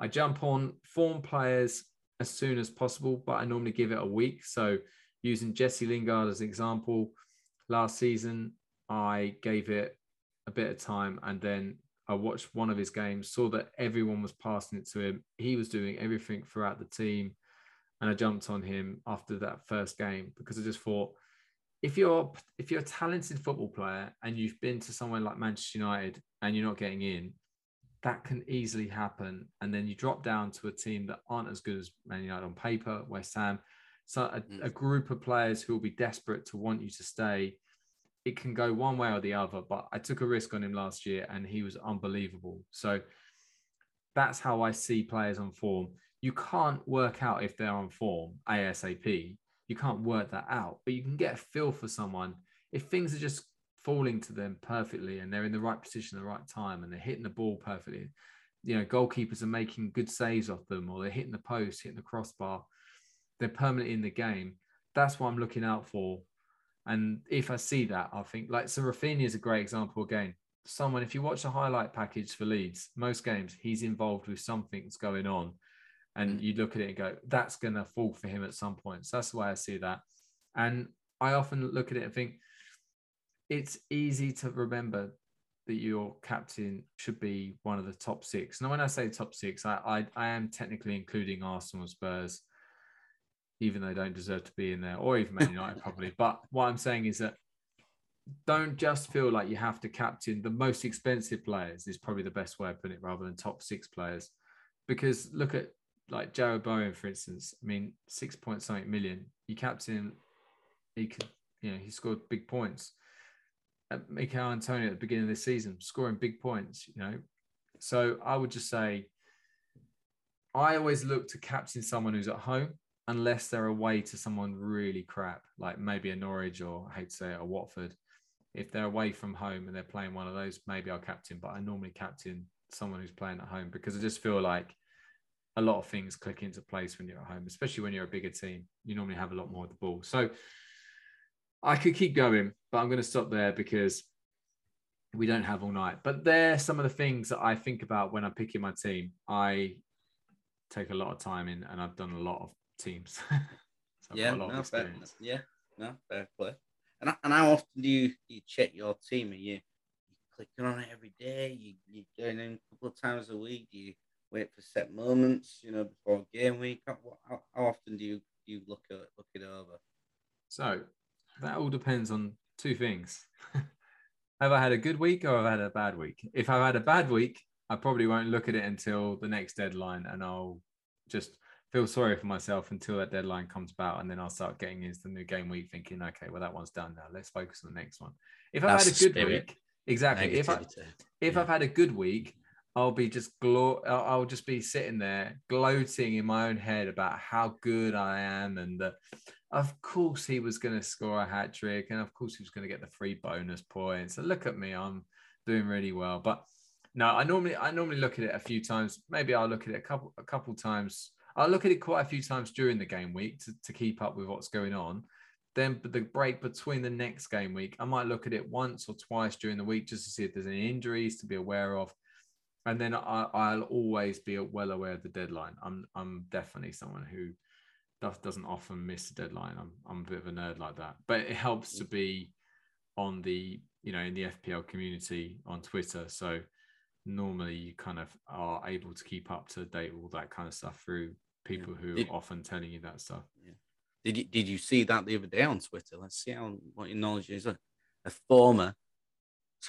I jump on form players as soon as possible, but I normally give it a week. So using Jesse Lingard as an example, last season, I gave it a bit of time and then I watched one of his games, saw that everyone was passing it to him. He was doing everything throughout the team. And I jumped on him after that first game because I just thought, if you're if you're a talented football player and you've been to somewhere like Manchester United and you're not getting in, that can easily happen. And then you drop down to a team that aren't as good as Man United on paper, West Ham. So a, a group of players who will be desperate to want you to stay. It can go one way or the other, but I took a risk on him last year and he was unbelievable. So that's how I see players on form. You can't work out if they're on form ASAP. You can't work that out, but you can get a feel for someone. If things are just falling to them perfectly and they're in the right position at the right time and they're hitting the ball perfectly, you know, goalkeepers are making good saves off them or they're hitting the post, hitting the crossbar, they're permanently in the game. That's what I'm looking out for. And if I see that, I think, like, so Rafinha is a great example again. Someone, if you watch a highlight package for Leeds, most games he's involved with something that's going on. And you look at it and go, that's going to fall for him at some point. So that's the way I see that. And I often look at it and think, it's easy to remember that your captain should be one of the top six. Now, when I say top six, I, I, I am technically including Arsenal, Spurs, even though they don't deserve to be in there, or even Man United probably. But what I'm saying is that don't just feel like you have to captain the most expensive players is probably the best way of putting it rather than top six players. Because look at like Jarrod Bowen, for instance. I mean, six point something million. You captain, he could, you know, he scored big points. Mikel Antonio at the beginning of the season, scoring big points, you know. So I would just say, I always look to captain someone who's at home, unless they're away to someone really crap, like maybe a Norwich or, I hate to say it, a Watford. If they're away from home and they're playing one of those, maybe I'll captain, but I normally captain someone who's playing at home because I just feel like a lot of things click into place when you're at home, especially when you're a bigger team. You normally have a lot more of the ball. So I could keep going, but I'm going to stop there because we don't have all night. But they're some of the things that I think about when I'm picking my team. I take a lot of time in and I've done a lot of teams. So yeah, no, fair, yeah, no, fair play. And I, and how often do you, you check your team? Are you, you clicking on it every day? You you going in a couple of times a week? Do you wait for set moments? You know, before game week. How, how, how often do you do you look at look it over? So that all depends on two things. Have I had a good week or have I had a bad week? If I've had a bad week, I probably won't look at it until the next deadline, and I'll just feel sorry for myself until that deadline comes about, and then I'll start getting into the new game week thinking, okay, well, that one's done now. Let's focus on the next one. If I've had a good week, exactly. If, I, if yeah. I've had a good week, I'll be just glo- I'll just be sitting there gloating in my own head about how good I am, and that of course he was going to score a hat trick, and of course he was going to get the three bonus points. So look at me, I'm doing really well. But no, I normally I normally look at it a few times. Maybe I'll look at it a couple a couple times. I look at it quite a few times during the game week to, to keep up with what's going on. Then the break between the next game week, I might look at it once or twice during the week just to see if there's any injuries to be aware of. And then I, I'll always be well aware of the deadline. I'm I'm definitely someone who doesn't often miss the deadline. I'm I'm a bit of a nerd like that. But it helps to be on the, you know, in the F P L community on Twitter. So normally you kind of are able to keep up to date with all that kind of stuff through people yeah. who did, are often telling you that stuff. Yeah. Did you did you see that the other day on Twitter? Let's see how what your knowledge is. A, a former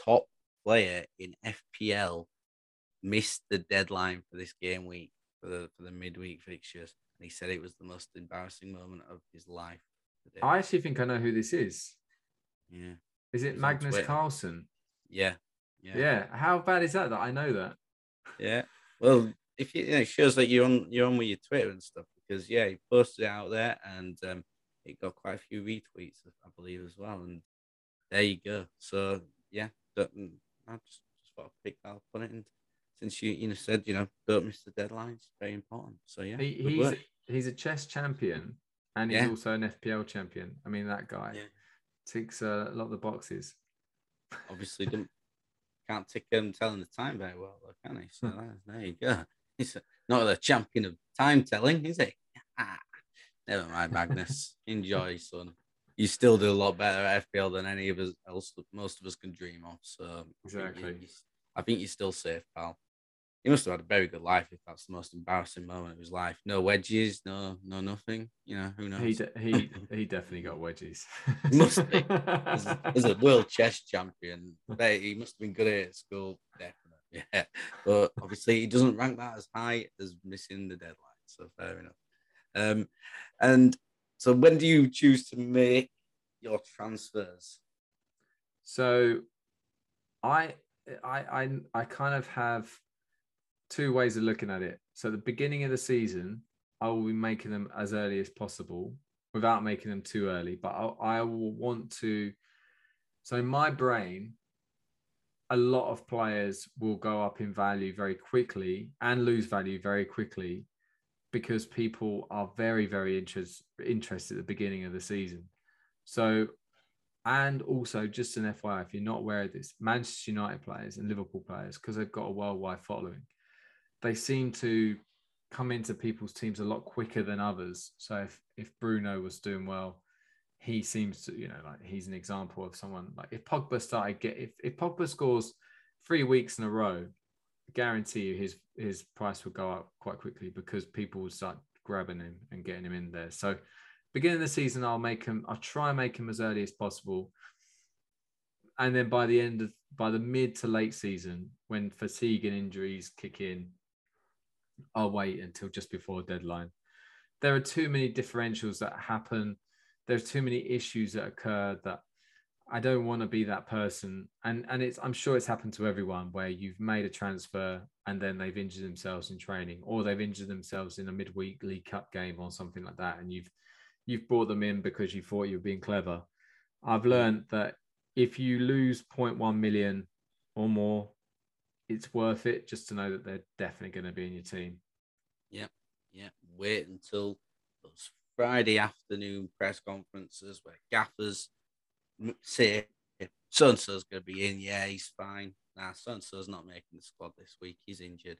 top player in F P L missed the deadline for this game week, for the for the midweek fixtures, and he said it was the most embarrassing moment of his life today. I actually think I know who this is. Yeah. Is it Magnus Carlsen? Yeah. yeah. Yeah. How bad is that that I know that? Yeah. Well, if you, you know, it shows that you're on you're on with your Twitter and stuff, because yeah, he posted it out there, and um, it got quite a few retweets, I believe, as well. And there you go. So yeah, don't, I just just want to pick that up on it, and since you you know said you know don't miss the deadline, it's very important. So yeah, he, he's a, he's a chess champion, and he's yeah. also an F P L champion. I mean, that guy yeah. ticks uh, a lot of the boxes. Obviously, didn't can't tick him um, telling the time very well, though, can he? So that, there you go. He's not a champion of time telling, is he? Never mind, Magnus. Enjoy, son. You still do a lot better at F P L than any of us else. Most of us can dream of. So exactly, I think, you, I think you're still safe, pal. He must have had a very good life if that's the most embarrassing moment of his life. No wedges, no, no, nothing. You know, who knows? He de- he, he definitely got wedges. Must be. As a, as a world chess champion, they, he must have been good at school, definitely. Yeah, but obviously he doesn't rank that as high as missing the deadline. So fair enough. Um, and so when do you choose to make your transfers? So, I I I, I kind of have two ways of looking at it. So at the beginning of the season, I will be making them as early as possible without making them too early. But I, I will want to... So in my brain, a lot of players will go up in value very quickly and lose value very quickly because people are very, very interest, interested at the beginning of the season. So, and also just an F Y I, if you're not aware of this, Manchester United players and Liverpool players, because they've got a worldwide following, they seem to come into people's teams a lot quicker than others. So if, if Bruno was doing well, he seems to, you know, like he's an example of someone like if Pogba started get if, if Pogba scores three weeks in a row, I guarantee you his his price would go up quite quickly because people would start grabbing him and getting him in there. So beginning of the season, I'll make him, I'll try and make him as early as possible. And then by the end of, by the mid to late season, when fatigue and injuries kick in, I'll wait until just before deadline. There are too many differentials that happen. There's too many issues that occur that I don't want to be that person. And and it's I'm sure it's happened to everyone where you've made a transfer and then they've injured themselves in training, or they've injured themselves in a midweek League Cup game or something like that. And you've you've brought them in because you thought you were being clever. I've learned that if you lose zero point one million or more, it's worth it just to know that they're definitely going to be in your team. Yep. Yeah, yeah. Wait until those Friday afternoon press conferences where gaffers say, so-and-so's going to be in, yeah, he's fine. Nah, so-and-so's not making the squad this week, he's injured.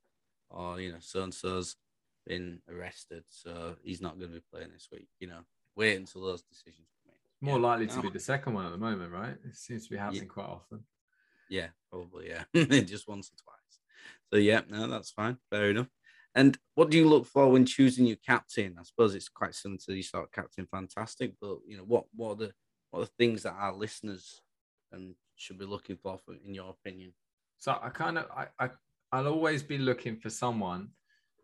Or, you know, so-and-so's been arrested, so he's not going to be playing this week. You know, wait until those decisions are made. It's more yeah. likely to oh. be the second one at the moment, right? It seems to be happening yeah. quite often. Yeah, probably, yeah. Just once or twice. So, yeah, no, that's fine. Fair enough. And what do you look for when choosing your captain? I suppose it's quite similar to you start Captain Fantastic, but, you know, what, what, are, the, what are the things that our listeners um, should be looking for, for, in your opinion? So, I kind of, I, I, I'll always be looking for someone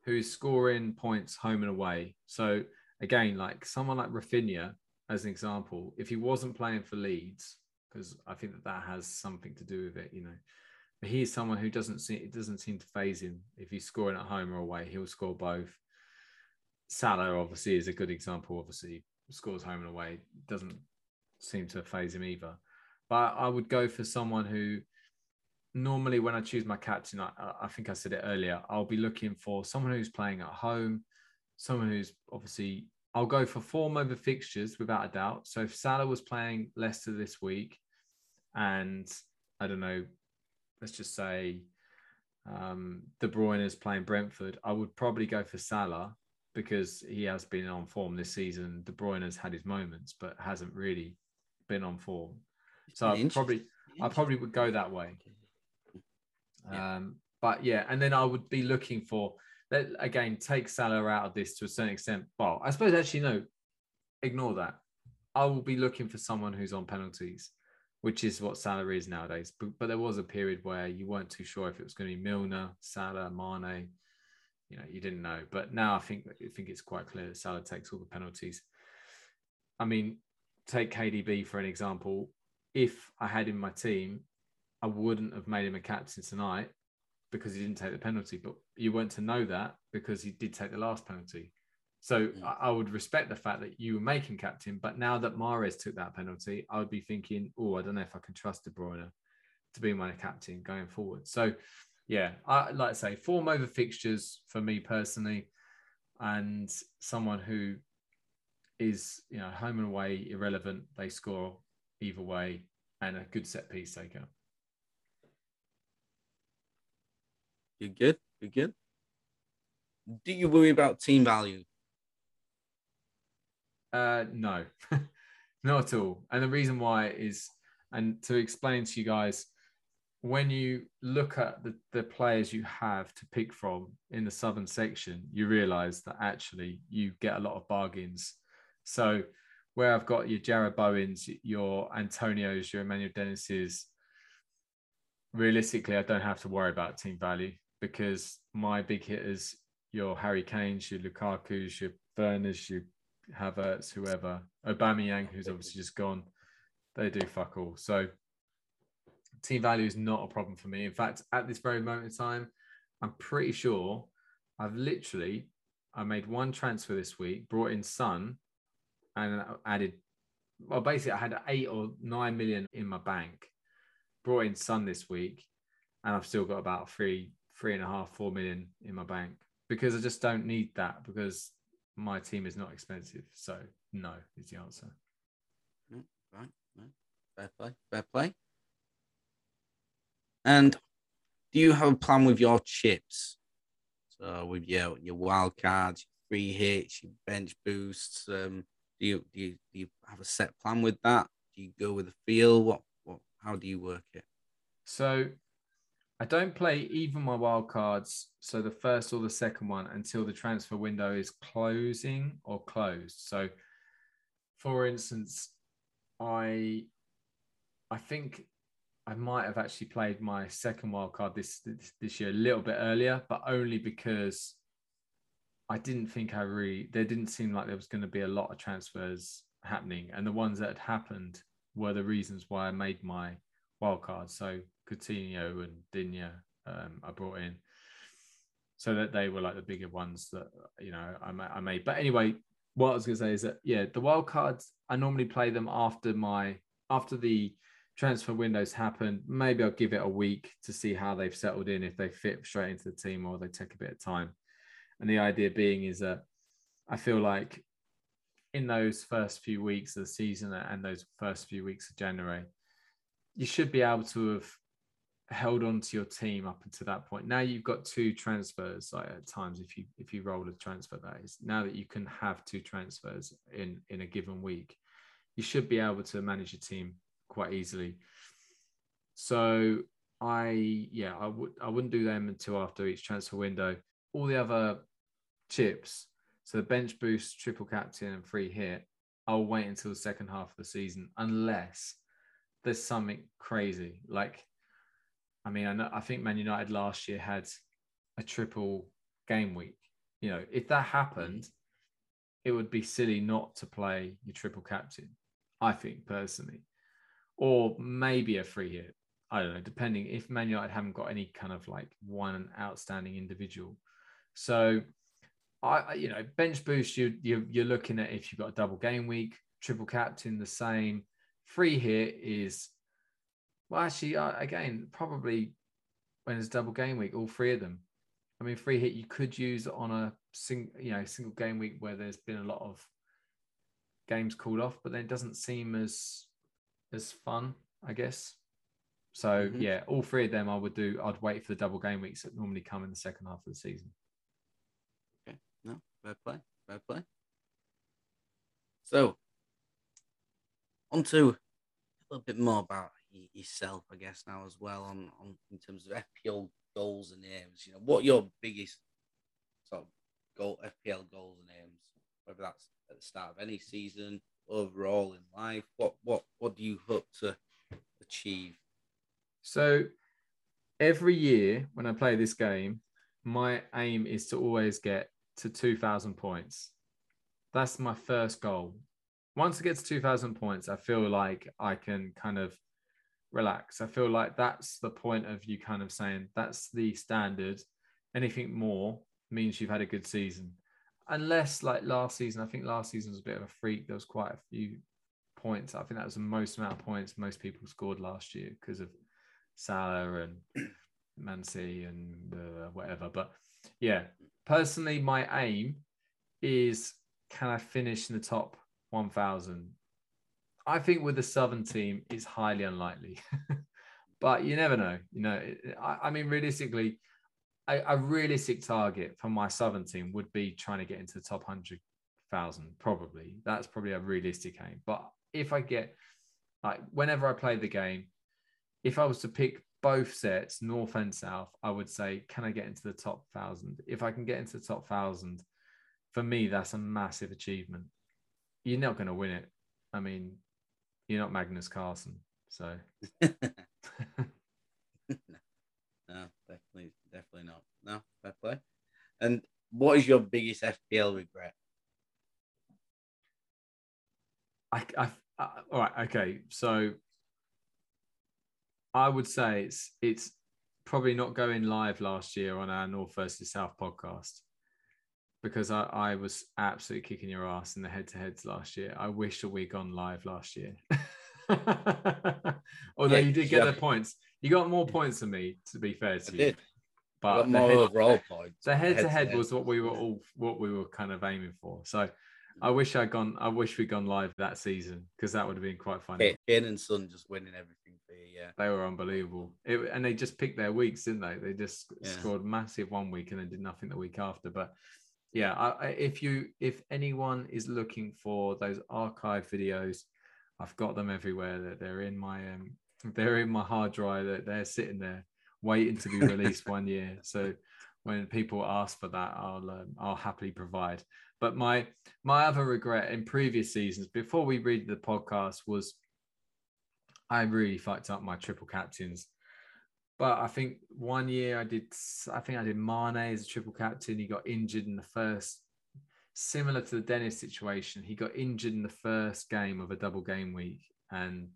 who's scoring points home and away. So, again, like someone like Rafinha, as an example, if he wasn't playing for Leeds, because I think that that has something to do with it, you know. But he's someone who doesn't see, it doesn't seem to phase him. If he's scoring at home or away, he'll score both. Salah, obviously, is a good example. Obviously, scores home and away, doesn't seem to phase him either. But I would go for someone who, normally when I choose my captain, I, I think I said it earlier, I'll be looking for someone who's playing at home, someone who's obviously... I'll go for form over fixtures without a doubt. So if Salah was playing Leicester this week and, I don't know, let's just say um, De Bruyne is playing Brentford, I would probably go for Salah because he has been on form this season. De Bruyne has had his moments but hasn't really been on form. So I probably, I probably would go that way. Yeah. Um, but yeah, and then I would be looking for... That, again, take Salah out of this to a certain extent. Well, I suppose actually, no, ignore that. I will be looking for someone who's on penalties. which is what Salah is nowadays. But, but there was a period where you weren't too sure if it was going to be Milner, Salah, Mane. You know, you didn't know. But now I think I think it's quite clear that Salah takes all the penalties. I mean, take K D B for an example. If I had in my team, I wouldn't have made him a captain tonight because he didn't take the penalty. But you weren't to know that because he did take the last penalty. So yeah. I would respect the fact that you were making captain, but now that Mahrez took that penalty, I would be thinking, oh, I don't know if I can trust De Bruyne to be my captain going forward. So, yeah, I, like I say, form over fixtures for me personally, and someone who is, you know, home and away irrelevant. They score either way, and a good set piece taker. You're good. You're good. Do you worry about team value? Uh, no, not at all. And the reason why is, and to explain to you guys, when you look at the, the players you have to pick from in the southern section, you realise that actually you get a lot of bargains. So where I've got your Jarrod Bowens, your Antonios, your Emmanuel Dennis's, realistically, I don't have to worry about team value because my big hitters, your Harry Kane's, your Lukaku's, your Werner's, your Havertz, whoever, Aubameyang, who's obviously just gone, they do fuck all. So team value is not a problem for me. In fact, at this very moment in time, I'm pretty sure I've literally, I made one transfer this week, brought in Son, and added, well, basically I had eight or nine million in my bank, brought in Son this week, and I've still got about three, three and a half, four million in my bank. Because I just don't need that because my team is not expensive. So no is the answer. Right, right. Fair play, fair play. And do you have a plan with your chips? So with your your wild cards, your free hits, your bench boosts. Um, do you do you, do you have a set plan with that? Do you go with the feel? What what? How do you work it? So I don't play even my wild cards, so the first or the second one, until the transfer window is closing or closed. So, for instance, I I think I might have actually played my second wild card this this, this year a little bit earlier, but only because I didn't think I really, there didn't seem like there was going to be a lot of transfers happening. And the ones that had happened were the reasons why I made my wild card. So Coutinho and Dinya um, I brought in, so that they were like the bigger ones that, you know, I, I made. But anyway, what I was going to say is that, yeah, the wild cards, I normally play them after my after the transfer windows happened. Maybe I'll give it a week to see how they've settled in, if they fit straight into the team or they take a bit of time. And the idea being is that I feel like in those first few weeks of the season and those first few weeks of January, you should be able to have held on to your team up until that point. Now you've got two transfers, like at times, if you if you roll a transfer, that is, now that you can have two transfers in in a given week, you should be able to manage your team quite easily. So I yeah I would I wouldn't do them until after each transfer window. All the other chips, so the bench boost, triple captain and free hit, I'll wait until the second half of the season unless there's something crazy. Like, I mean, I, know, I think Man United last year had a triple game week. You know, if that happened, it would be silly not to play your triple captain, I think, personally. Or maybe a free hit. I don't know, depending if Man United haven't got any kind of like one outstanding individual. So, I, you know, bench boost, you, you, you're looking at if you've got a double game week, triple captain, the same. Free hit is... Well, actually, again, probably when it's double game week, all three of them. I mean, free hit you could use on a sing, you know, single game week where there's been a lot of games called off, but then it doesn't seem as as fun, I guess. So, mm-hmm. yeah, all three of them I would do. I'd wait for the double game weeks that normally come in the second half of the season. Okay, no, fair play, fair play. So, on to a little bit more about yourself, I guess, now as well, on, on in terms of F P L goals and aims. You know, what are your biggest sort of goal F P L goals and aims, whether that's at the start of any season, overall in life? What what what do you hope to achieve? So every year when I play this game, my aim is to always get to two thousand points. That's my first goal. Once I get to two thousand points, I feel like I can kind of relax. I feel like that's the point of you kind of saying that's the standard. Anything more means you've had a good season. Unless like last season, I think last season was a bit of a freak. There was quite a few points. I think that was the most amount of points most people scored last year because of Salah and Man City and uh, whatever. But yeah, personally, my aim is can I finish in the top one thousand? I think with the Southern team, it's highly unlikely. But you never know. You know, I, I mean, realistically, a, a realistic target for my Southern team would be trying to get into the top one hundred thousand, probably. That's probably a realistic aim. But if I get, like, whenever I play the game, if I was to pick both sets, North and South, I would say, can I get into the top one thousand? If I can get into the top one thousand, for me, that's a massive achievement. You're not going to win it. I mean, you're not Magnus Carlsen, so. no, no, definitely, definitely not. No, fair play. And what is your biggest F P L regret? I, I, I, all right, okay. So I would say it's it's probably not going live last year on our North versus South podcast because I, I was absolutely kicking your ass in the head-to-heads last year. I wish that we'd gone live last year. Although yeah, you did get yeah. the points. You got more points than me, to be fair to I you. Did. But the more head, overall points. The head-to-head head head was what we were all what we were kind of aiming for. So I wish I'd gone. I wish we'd gone live that season because that would have been quite funny. Kane and Son just winning everything for you. Yeah, they were unbelievable. It, and they just picked their weeks, didn't they? They just yeah. scored massive one week and then did nothing the week after. But yeah, I, if you if anyone is looking for those archive videos, I've got them everywhere. That they're in my um, they're in my hard drive. That they're, they're sitting there waiting to be released one year. So when people ask for that, I'll um, I'll happily provide. But my my other regret in previous seasons, before we read the podcast, was I really fucked up my triple captains. But I think one year I did, I think I did Mane as a triple captain. He got injured in the first, similar to the Dennis situation, he got injured in the first game of a double game week and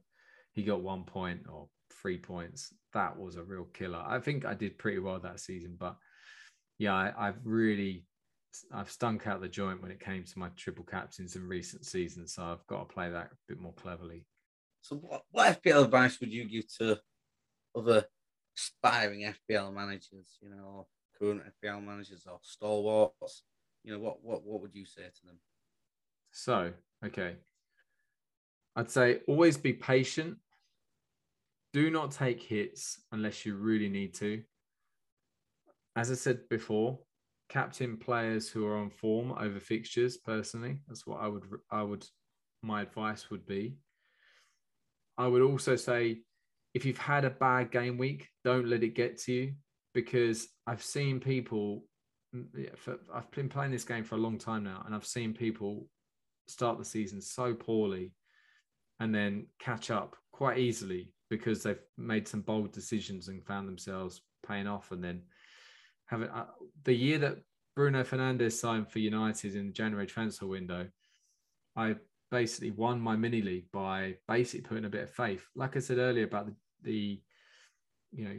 he got one point or three points. That was a real killer. I think I did pretty well that season, but yeah, I, I've really... I've stunk out the joint when it came to my triple captains in recent seasons, so I've got to play that a bit more cleverly. So what, what F P L advice would you give to other aspiring F P L managers, you know, or current F P L managers or stalwarts? You know, what, what, what would you say to them? So, okay. I'd say always be patient. Do not take hits unless you really need to. As I said before, captain players who are on form over fixtures. Personally, that's what I would. I would. My advice would be. I would also say, if you've had a bad game week, don't let it get to you, because I've seen people. For, I've been playing this game for a long time now, and I've seen people start the season so poorly, and then catch up quite easily because they've made some bold decisions and found themselves paying off, and then. Have, uh, the year that Bruno Fernandes signed for United in the January transfer window, I basically won my mini league by basically putting a bit of faith. Like I said earlier about the, the you know,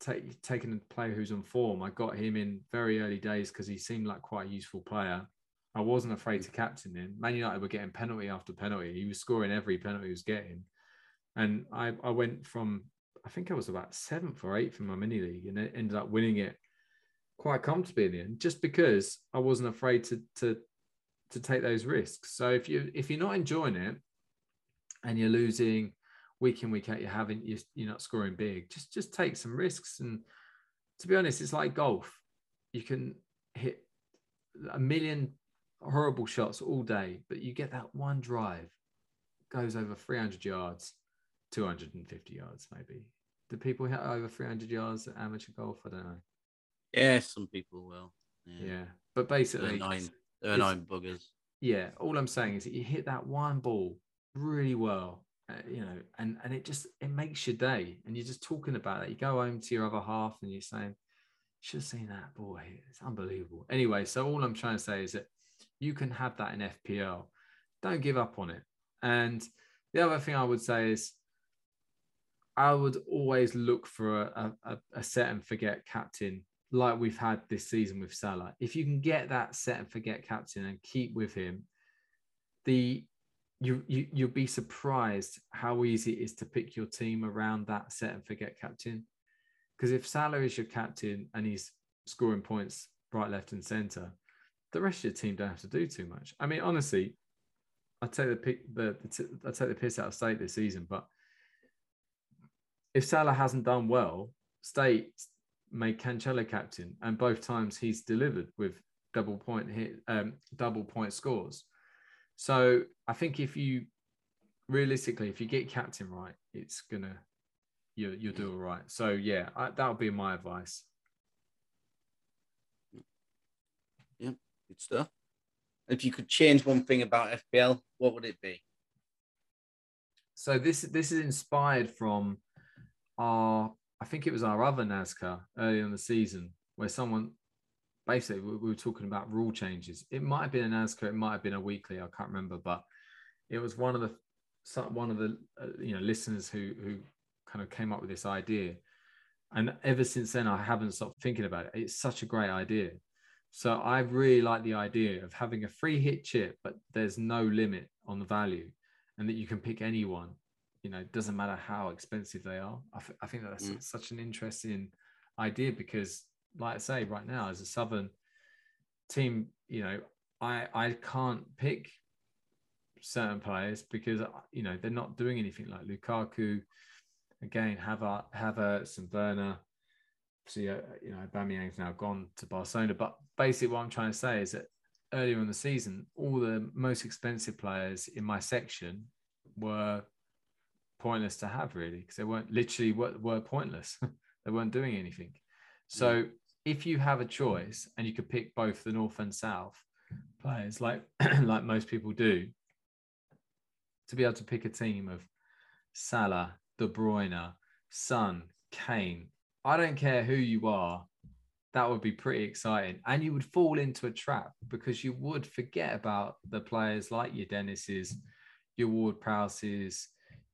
take, taking a player who's on form, I got him in very early days because he seemed like quite a useful player. I wasn't afraid to captain him. Man United were getting penalty after penalty. He was scoring every penalty he was getting. And I, I went from, I think I was about seventh or eighth in my mini league and ended up winning it quite comfortably in the end, just because I wasn't afraid to to to take those risks. So if you if you're not enjoying it and you're losing week in week out, you haven't you're, you're not scoring big. Just just take some risks. And to be honest, it's like golf. You can hit a million horrible shots all day, but you get that one drive goes over three hundred yards, two hundred fifty yards maybe. Do people hit over three hundred yards at amateur golf? I don't know. Yeah, some people will. Yeah, yeah. But basically... They're nine, they're nine buggers. Yeah, all I'm saying is that you hit that one ball really well uh, you know, and, and it just, it makes your day. And you're just talking about that. You go home to your other half and you're saying, should have seen that, boy, it's unbelievable. Anyway, so all I'm trying to say is that you can have that in F P L. Don't give up on it. And the other thing I would say is I would always look for a, a, a set and forget captain like we've had this season with Salah. If you can get that set and forget captain and keep with him, the you, you, you'll be surprised how easy it is to pick your team around that set and forget captain. Because if Salah is your captain and he's scoring points right, left and centre, the rest of your team don't have to do too much. I mean, honestly, I take the, the, the I take the piss out of State this season, but if Salah hasn't done well, State made Cancelo captain, and both times he's delivered with double point hit, um, double point scores. So I think if you realistically, if you get captain right, it's gonna you you'll do all right. So yeah, I, that'll be my advice. Yeah, good stuff. If you could change one thing about F P L, what would it be? So this this is inspired from our, I think it was our other NASCAR early on the season where someone, basically we were talking about rule changes. It might have been a NASCAR, it might have been a weekly, I can't remember, but it was one of the one of the uh, you know listeners who who kind of came up with this idea, and ever since then I haven't stopped thinking about it. It's such a great idea. So I really like the idea of having a free hit chip, but there's no limit on the value, and that you can pick anyone. You know, it doesn't matter how expensive they are. I, th- I think that's mm. such an interesting idea because, like I say, right now as a Southern team, you know, I I can't pick certain players because you know they're not doing anything like Lukaku, again Havertz, Havertz and Werner. So, you know, Aubameyang's now gone to Barcelona. But basically what I'm trying to say is that earlier in the season, all the most expensive players in my section were pointless to have, really, because they weren't literally were, were pointless. They weren't doing anything. So yeah. If you have a choice and you could pick both the North and South players, like, like most people do, to be able to pick a team of Salah, De Bruyne, Son, Kane, I don't care who you are, that would be pretty exciting. And you would fall into a trap because you would forget about the players like your Dennis's, your Ward Prowse's,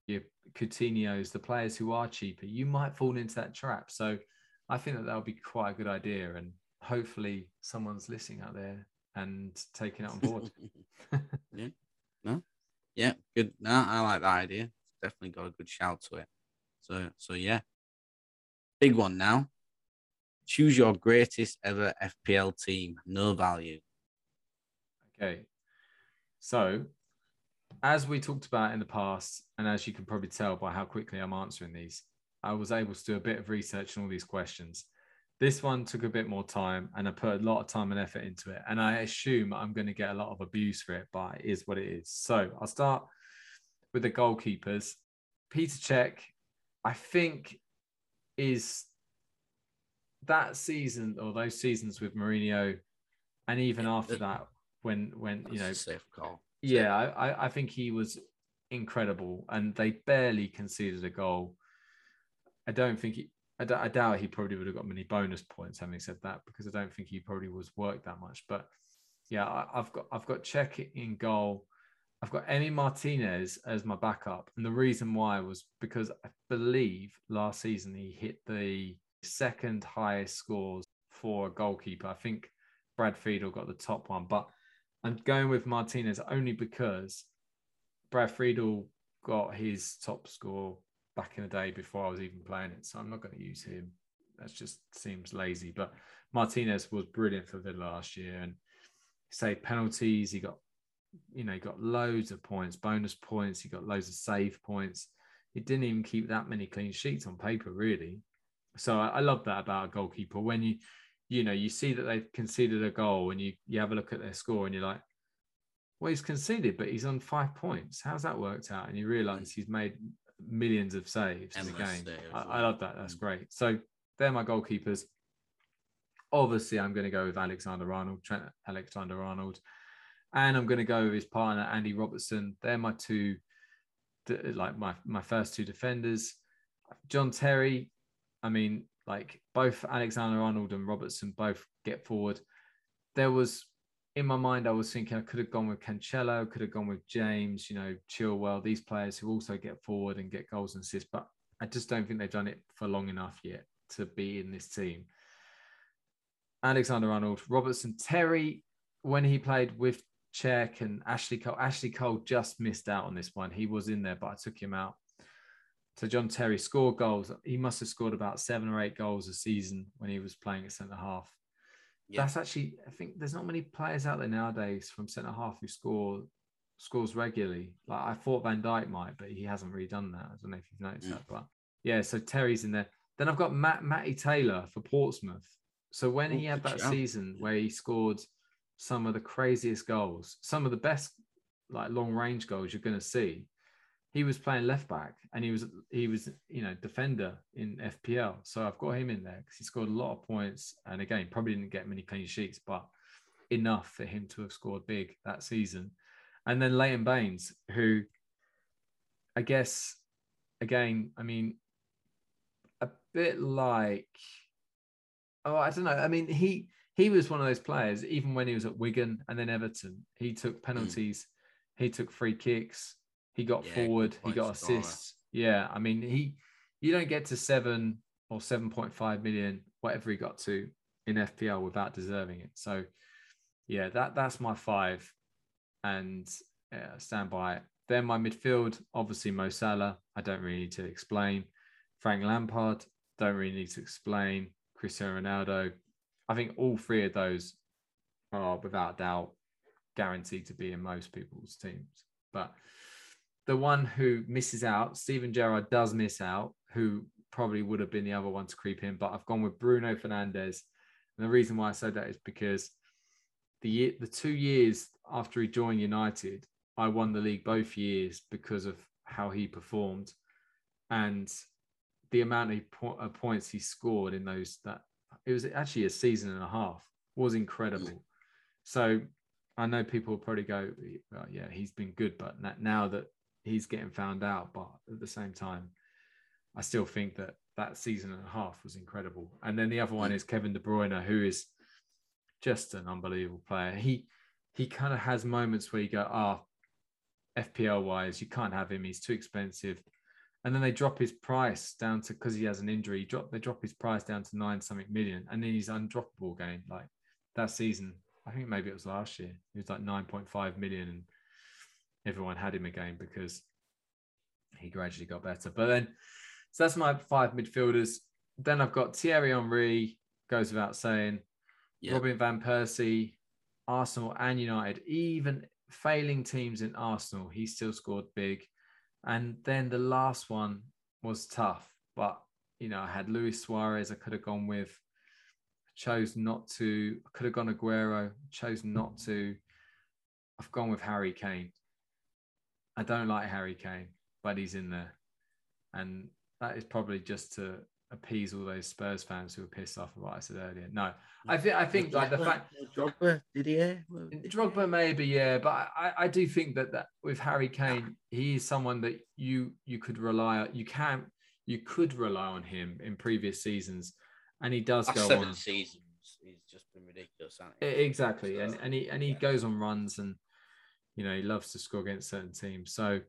your Coutinho's, the players who are cheaper. You might fall into that trap. So I think that that would be quite a good idea. And hopefully someone's listening out there and taking it on board. yeah. No? Yeah. Good. No, I like that idea. Definitely got a good shout to it. So, so yeah. Big one now. Choose your greatest ever F P L team. No value. Okay. So, as we talked about in the past, and as you can probably tell by how quickly I'm answering these, I was able to do a bit of research on all these questions. This one took a bit more time, and I put a lot of time and effort into it. And I assume I'm going to get a lot of abuse for it, but it is what it is. So, I'll start with the goalkeepers. Peter Cech, I think... is that season or those seasons with Mourinho, and even after that, when when That's you know, a safe goal. Yeah, I I think he was incredible, and they barely conceded a goal. I don't think he, I, d- I doubt he probably would have got many bonus points. Having said that, because I don't think he probably was worked that much. But yeah, I, I've got I've got Cech in goal. I've got Emi Martinez as my backup. And the reason why was because I believe last season he hit the second highest scores for a goalkeeper. I think Brad Friedel got the top one, but I'm going with Martinez only because Brad Friedel got his top score back in the day before I was even playing it. So I'm not going to use him. That just seems lazy. But Martinez was brilliant for Villa last year. And say penalties, he got You know, he got loads of points, bonus points. He got loads of save points. He didn't even keep that many clean sheets on paper, really. So I, I love that about a goalkeeper. When you, you know, you see that they've conceded a goal and you, you have a look at their score and you're like, well, he's conceded, but he's on five points. How's that worked out? And you realise he's made millions of saves in the game. I, I love that. That's great. So they're my goalkeepers. Obviously, I'm going to go with Alexander-Arnold, Trent Alexander-Arnold. And I'm going to go with his partner, Andy Robertson. They're my two like my my first two defenders. John Terry, I mean, like both Alexander-Arnold and Robertson both get forward. There was, in my mind, I was thinking I could have gone with Cancelo, could have gone with James, you know, Chilwell, these players who also get forward and get goals and assists, but I just don't think they've done it for long enough yet to be in this team. Alexander-Arnold, Robertson, Terry, when he played with Cech and Ashley Cole, Ashley Cole just missed out on this one. He was in there, but I took him out. So John Terry scored goals. He must have scored about seven or eight goals a season when he was playing at centre-half. Yeah. That's actually, I think there's not many players out there nowadays from centre-half who score scores regularly. Like I thought Van Dijk might, but he hasn't really done that. I don't know if you've noticed mm. that. But yeah, so Terry's in there. Then I've got Matt, Matty Taylor for Portsmouth. So when oh, he had that job. season where he scored some of the craziest goals, some of the best like long-range goals you're going to see, he was playing left back and he was, he was, you know, defender in F P L. So I've got him in there because he scored a lot of points. And again, probably didn't get many clean sheets, but enough for him to have scored big that season. And then Leighton Baines, who I guess, again, I mean, a bit like, oh, I don't know. I mean, he, he was one of those players, even when he was at Wigan and then Everton, he took penalties, mm. he took free kicks. He got yeah, forward. He got assists. Yeah, I mean, he. You don't get to seven or seven point five million, whatever he got to in F P L, without deserving it. So, yeah, that that's my five, and yeah, stand by it. Then my midfield, obviously Mo Salah. I don't really need to explain. Frank Lampard. Don't really need to explain. Cristiano Ronaldo. I think all three of those are without doubt guaranteed to be in most people's teams, but. The one who misses out, Steven Gerrard does miss out, who probably would have been the other one to creep in, but I've gone with Bruno Fernandes. And the reason why I said that is because the year, the two years after he joined United, I won the league both years because of how he performed and the amount of po- uh, points he scored in those. That it was actually a season and a half was incredible. So I know people will probably go, well, yeah, he's been good, but now that he's getting found out, but at the same time, I still think that that season and a half was incredible. And then the other one is Kevin De Bruyne, who is just an unbelievable player. He he kind of has moments where you go, ah, oh, F P L-wise, you can't have him. He's too expensive. And then they drop his price down to, because he has an injury, drop they drop his price down to nine-something million, and then he's undroppable again. Like that season, I think maybe it was last year, he was like nine point five million and everyone had him again because he gradually got better. But then, so that's my five midfielders. Then I've got Thierry Henry, goes without saying. Yep. Robin Van Persie, Arsenal and United, even failing teams in Arsenal, he still scored big. And then the last one was tough. But, you know, I had Luis Suarez I could have gone with. I chose not to. I could have gone Aguero. Chose not to. I've gone with Harry Kane. I don't like Harry Kane, but he's in there. And that is probably just to appease all those Spurs fans who were pissed off about what I said earlier. No, I, th- I think like the fact... Drogba, did he? Drogba maybe, yeah. But I, I do think that, that with Harry Kane, he is someone that you you could rely on. You can, you could rely on him in previous seasons. And he does That's go seven on... seven seasons. He's just been ridiculous, hasn't he? Exactly. So, and, and he, and he yeah. goes on runs and... You know, he loves to score against certain teams. So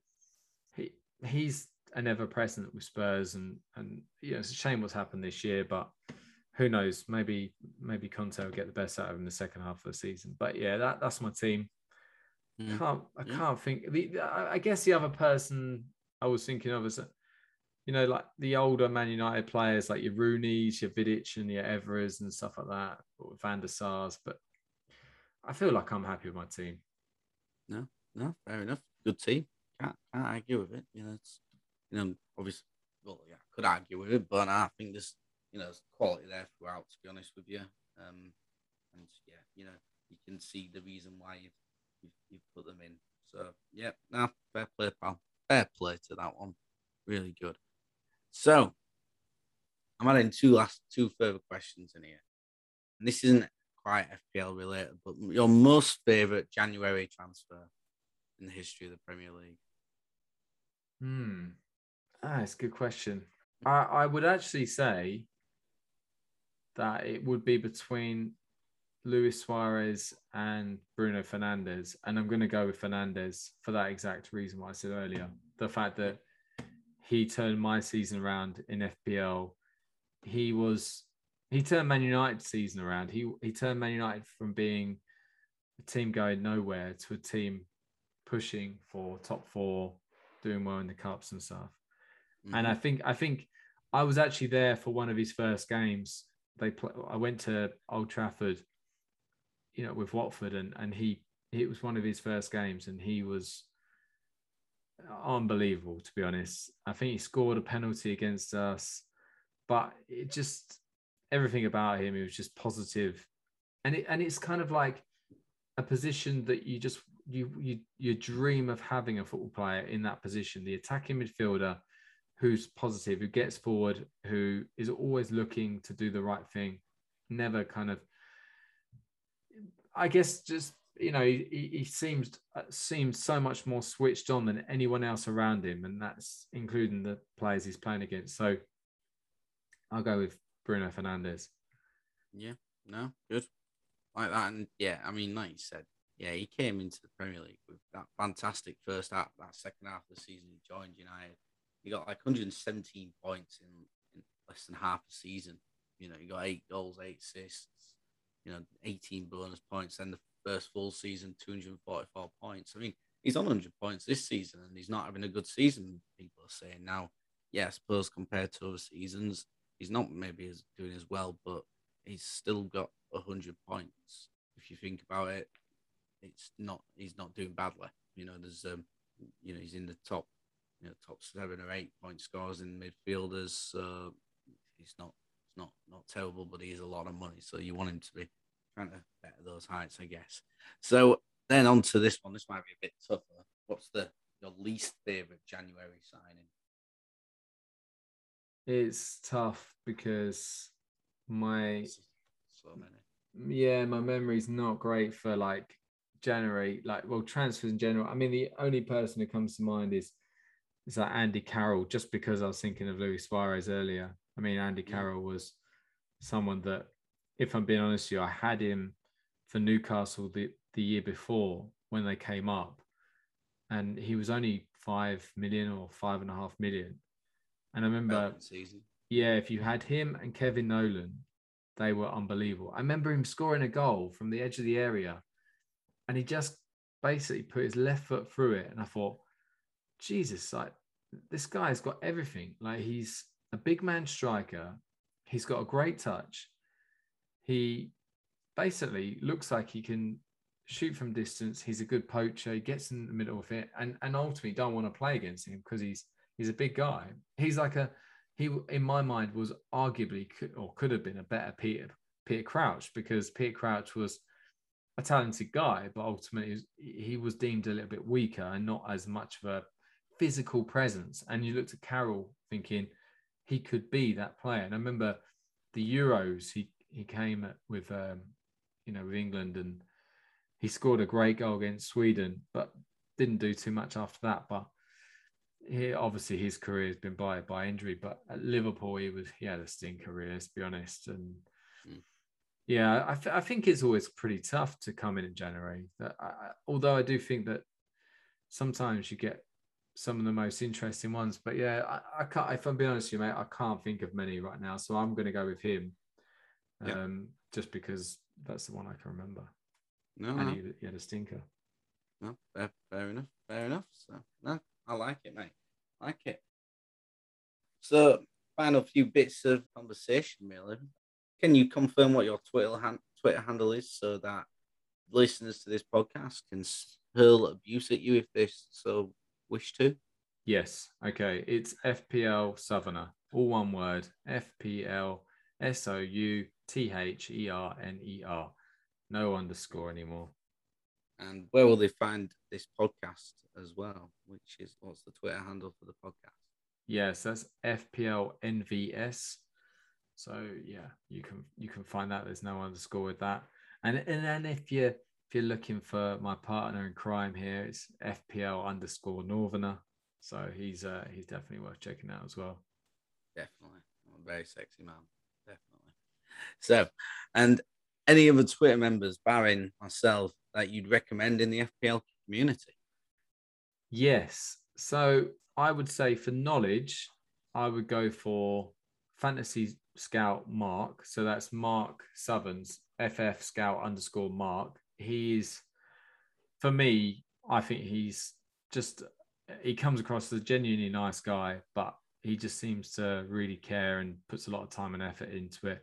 he he's an ever-present with Spurs. And, and you know, it's a shame what's happened this year. But who knows? Maybe maybe Conte will get the best out of him in the second half of the season. But, yeah, that, that's my team. Mm. Can't, I mm. can't think. The, I guess the other person I was thinking of is, you know, like the older Man United players, like your Rooney's, your Vidic and your Everest and stuff like that, or Van der Sars. But I feel like I'm happy with my team. No, no, fair enough. Good team. Can't, can't argue with it. You know, it's, you know, obviously, well, yeah, I could argue with it, but I think there's, you know, there's quality there throughout, to be honest with you. Um, and yeah, you know, you can see the reason why you've, you've, you've put them in. So, yeah, no, fair play, pal. Fair play to that one. Really good. So, I'm adding two last, two further questions in here. And this isn't quite F P L related, but your most favourite January transfer in the history of the Premier League? Hmm. Ah, it's a good question. I, I would actually say that it would be between Luis Suarez and Bruno Fernandes. And I'm going to go with Fernandes for that exact reason what I said earlier. The fact that he turned my season around in F P L. He was he turned Man United season around. He he turned Man United from being a team going nowhere to a team pushing for top four, doing well in the cups and stuff. Mm-hmm. And I think I think I was actually there for one of his first games. They play, I went to Old Trafford, you know, with Watford, and and he it was one of his first games, and he was unbelievable, to be honest. I think he scored a penalty against us, but it just everything about him, it was just positive, and it and it's kind of like a position that you just you you you dream of having a football player in that position, the attacking midfielder who's positive, who gets forward, who is always looking to do the right thing, never kind of. I guess just. You know, he, he seems seems so much more switched on than anyone else around him, and that's including the players he's playing against. So I'll go with Bruno Fernandes. Yeah, no, good. Like that. And yeah, I mean, like you said, yeah, he came into the Premier League with that fantastic first half, that second half of the season he joined United. He got like one hundred seventeen points in, in less than half a season. You know, he got eight goals, eight assists, you know, eighteen bonus points. Then the first full season, two hundred forty-four points. I mean, he's on one hundred points this season, and he's not having a good season, people are saying. Now, yeah, I suppose compared to other seasons, he's not maybe as doing as well, but he's still got one hundred points. If you think about it, it's not he's not doing badly. You know, there's um, you know, he's in the top, you know, top seven or eight point scorers in midfielders. So it's not it's not not terrible, but he is a lot of money. So you want him to be trying to better those heights, I guess. So then on to this one. This might be a bit tougher. What's the your least favourite January signing? It's tough because my so many. Yeah, my memory's not great for like January, like well transfers in general. I mean, the only person who comes to mind is is like Andy Carroll, just because I was thinking of Luis Suarez earlier. I mean, Andy Carroll was someone that, if I'm being honest with you, I had him for Newcastle the, the year before when they came up, and he was only five million or five and a half million. And I remember, season. yeah, if you had him and Kevin Nolan, they were unbelievable. I remember him scoring a goal from the edge of the area, and he just basically put his left foot through it. And I thought, Jesus, like this guy's got everything. Like he's a big man striker. He's got a great touch. He basically looks like he can shoot from distance. He's a good poacher. He gets in the middle of it, and, and ultimately don't want to play against him because he's he's a big guy. He's like a he in my mind was arguably could, or could have been a better Peter Peter Crouch, because Peter Crouch was a talented guy, but ultimately he was deemed a little bit weaker and not as much of a physical presence. And you looked at Carroll thinking he could be that player. And I remember the Euros he. He came with, um, you know, with England, and he scored a great goal against Sweden, but didn't do too much after that. But he, obviously his career has been by by injury. But at Liverpool, he was he had a stinker, really, to be honest. And mm. yeah, I, th- I think it's always pretty tough to come in in January. That I, although I do think that sometimes you get some of the most interesting ones. But yeah, I, I can't. If I'm being honest with you, mate, I can't think of many right now. So I'm going to go with him. Yep. Um, just because that's the one I can remember. No, and no. He, he had a stinker. No, fair, fair enough, fair enough. So, no, I like it, mate. I like it. So, final few bits of conversation, really. Can you confirm what your Twitter hand, Twitter handle is so that listeners to this podcast can hurl abuse at you if they so wish to? Yes. Okay. It's F P L Southerner, all one word. F P L S O U T H E R N E R. No underscore anymore. And where will they find this podcast as well? Which is, what's the Twitter handle for the podcast? Yes, that's F P L N V S. So yeah, you can you can find that. There's no underscore with that. And and then if you if you're looking for my partner in crime here, it's F P L underscore Northerner. So he's uh, he's definitely worth checking out as well. Definitely. I'm a very sexy man. Definitely. So, and any other Twitter members, barring myself, that you'd recommend in the F P L community? Yes. So I would say for knowledge, I would go for Fantasy Scout Mark. So that's Mark Southerns, F F Scout underscore Mark. He's, for me, I think he's just, he comes across as a genuinely nice guy, but he just seems to really care and puts a lot of time and effort into it.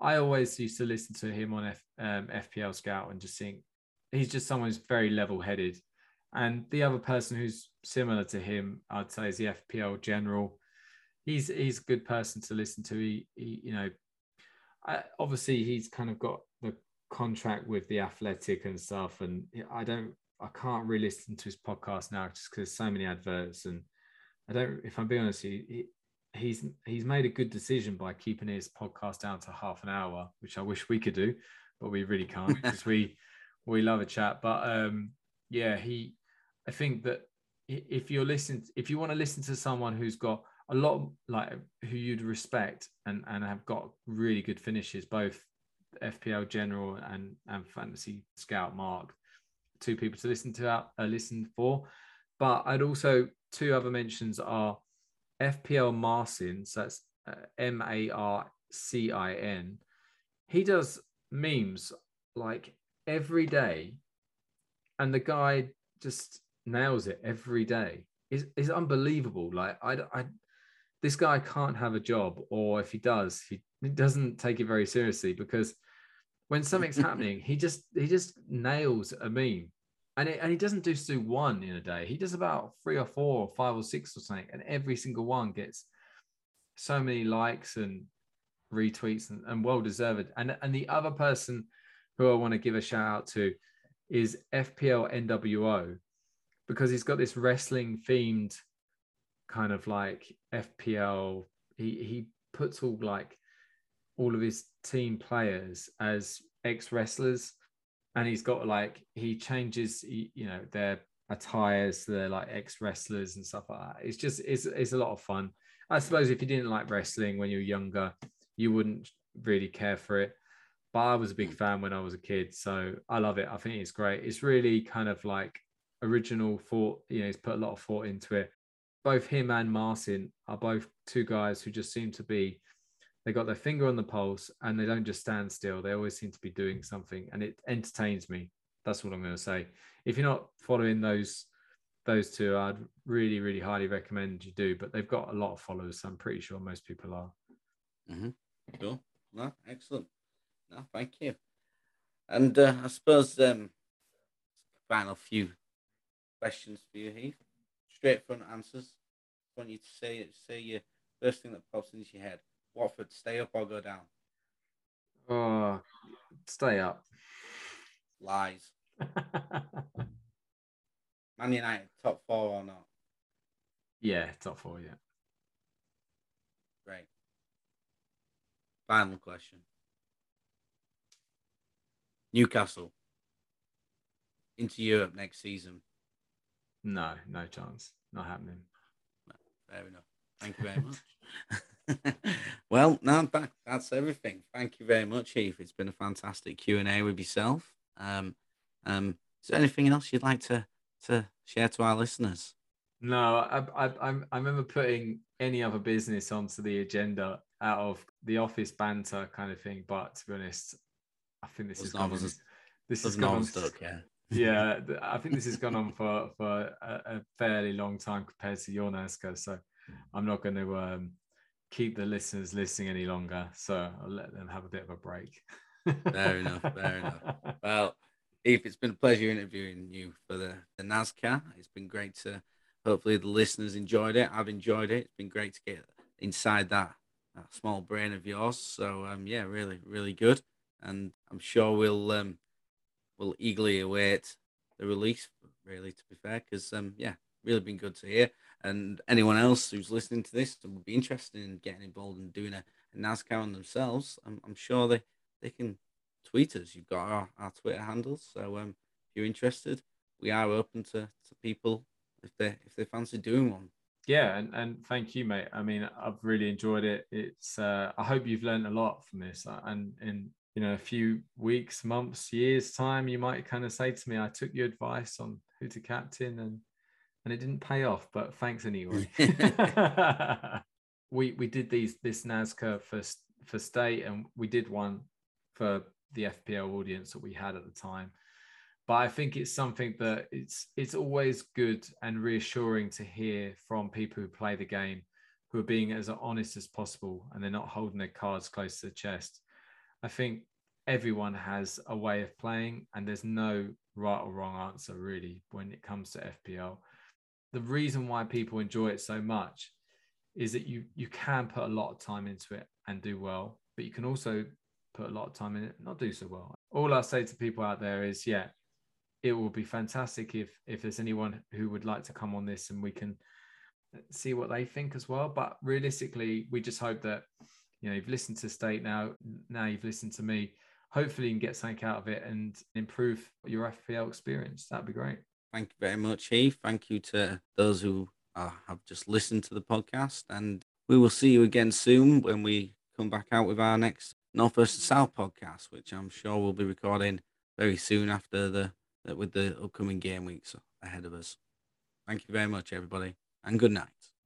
I always used to listen to him on F, um, F P L Scout and just think he's just someone who's very level-headed. And the other person who's similar to him, I'd say, is the F P L General. He's he's a good person to listen to. He, he you know, I, obviously he's kind of got the contract with the Athletic and stuff. And I don't, I can't really listen to his podcast now just because so many adverts. And I don't, if I'm being honest, he, he He's he's made a good decision by keeping his podcast down to half an hour, which I wish we could do, but we really can't because we we love a chat. But um, yeah, he I think that if you're listening, if you want to listen to someone who's got a lot like who you'd respect and and have got really good finishes, both F P L General and and Fantasy Scout Mark, two people to listen to uh, listen for. But I'd also two other mentions are F P L Marcin, so that's M A R C I N. He does memes like every day, and the guy just nails it every day. It's, it's unbelievable. Like I, I, this guy can't have a job, or if he does, he doesn't take it very seriously because when something's happening, he just he just nails a meme. And, it, and he doesn't just do one in a day. He does about three or four or five or six or something. And every single one gets so many likes and retweets and, and well-deserved. And, and the other person who I want to give a shout out to is F P L N W O, because he's got this wrestling themed kind of like F P L. He, he puts all like all of his team players as ex-wrestlers. And he's got like, he changes, you know, their attires, they're like ex-wrestlers and stuff like that. It's just, it's, it's a lot of fun. I suppose if you didn't like wrestling when you were younger, you wouldn't really care for it. But I was a big fan when I was a kid. So I love it. I think it's great. It's really kind of like original thought, you know, he's put a lot of thought into it. Both him and Marcin are both two guys who just seem to be, they got their finger on the pulse and they don't just stand still. They always seem to be doing something and it entertains me. That's what I'm going to say. If you're not following those, those two, I'd really, really highly recommend you do, but they've got a lot of followers. So I'm pretty sure most people are. Mm-hmm. Cool. No, excellent. No, thank you. And uh, I suppose um, final few questions for you, Heath. Straightforward answers. I want you to say, say your first thing that pops into your head. Watford, stay up or go down? Oh, stay up. Lies. Man United, top four or not? Yeah, top four, yeah. Great. Final question. Newcastle, into Europe next season? No, no chance. Not happening. Fair enough. Thank you very much. Well, now that, that's everything. Thank you very much, Heath. It's been a fantastic Q and A with yourself. Um, um, is there anything else you'd like to, to share to our listeners? No, I, I, I remember putting any other business onto the agenda out of the office banter kind of thing. But to be honest, I think this is this is gone on. Stuck, yeah. Yeah, I think this has gone on for for a, a fairly long time compared to your NASCAR. So I'm not going to. Um, keep the listeners listening any longer, so I'll let them have a bit of a break. Fair enough, fair enough. Well, Heath, it's been a pleasure interviewing you for the, the NASCAR. It's been great to, hopefully the listeners enjoyed it. I've enjoyed it. It's been great to get inside that, that small brain of yours. So, um, yeah, really, really good. And I'm sure we'll um, we'll eagerly await the release, really, to be fair, because, um, yeah, really been good to hear. And anyone else who's listening to this and would be interested in getting involved and doing a, a NASCAR on themselves, I'm, I'm sure they, they can tweet us. You've got our, our Twitter handles. So um, if you're interested, we are open to, to people if they if they fancy doing one. Yeah, and, and thank you, mate. I mean, I've really enjoyed it. It's uh, I hope you've learned a lot from this. And in you know a few weeks, months, years time, you might kind of say to me, I took your advice on who to captain, and and it didn't pay off. But thanks anyway. we we did these this N A S C A for for state, and we did one for the F P L audience that we had at the time. But I think it's something that it's it's always good and reassuring to hear from people who play the game, who are being as honest as possible, and they're not holding their cards close to the chest. I think everyone has a way of playing, and there's no right or wrong answer really when it comes to F P L. The reason why people enjoy it so much is that you you can put a lot of time into it and do well, but you can also put a lot of time in it and not do so well. All I say to people out there is, yeah, it will be fantastic if if there's anyone who would like to come on this and we can see what they think as well. But realistically, we just hope that, you know, you've listened to State now, now you've listened to me. Hopefully you can get something out of it and improve your F P L experience. That'd be great. Thank you very much, Heath. Thank you to those who uh, have just listened to the podcast. And we will see you again soon when we come back out with our next North versus South podcast, which I'm sure we'll be recording very soon after the with the upcoming game weeks ahead of us. Thank you very much, everybody, and good night.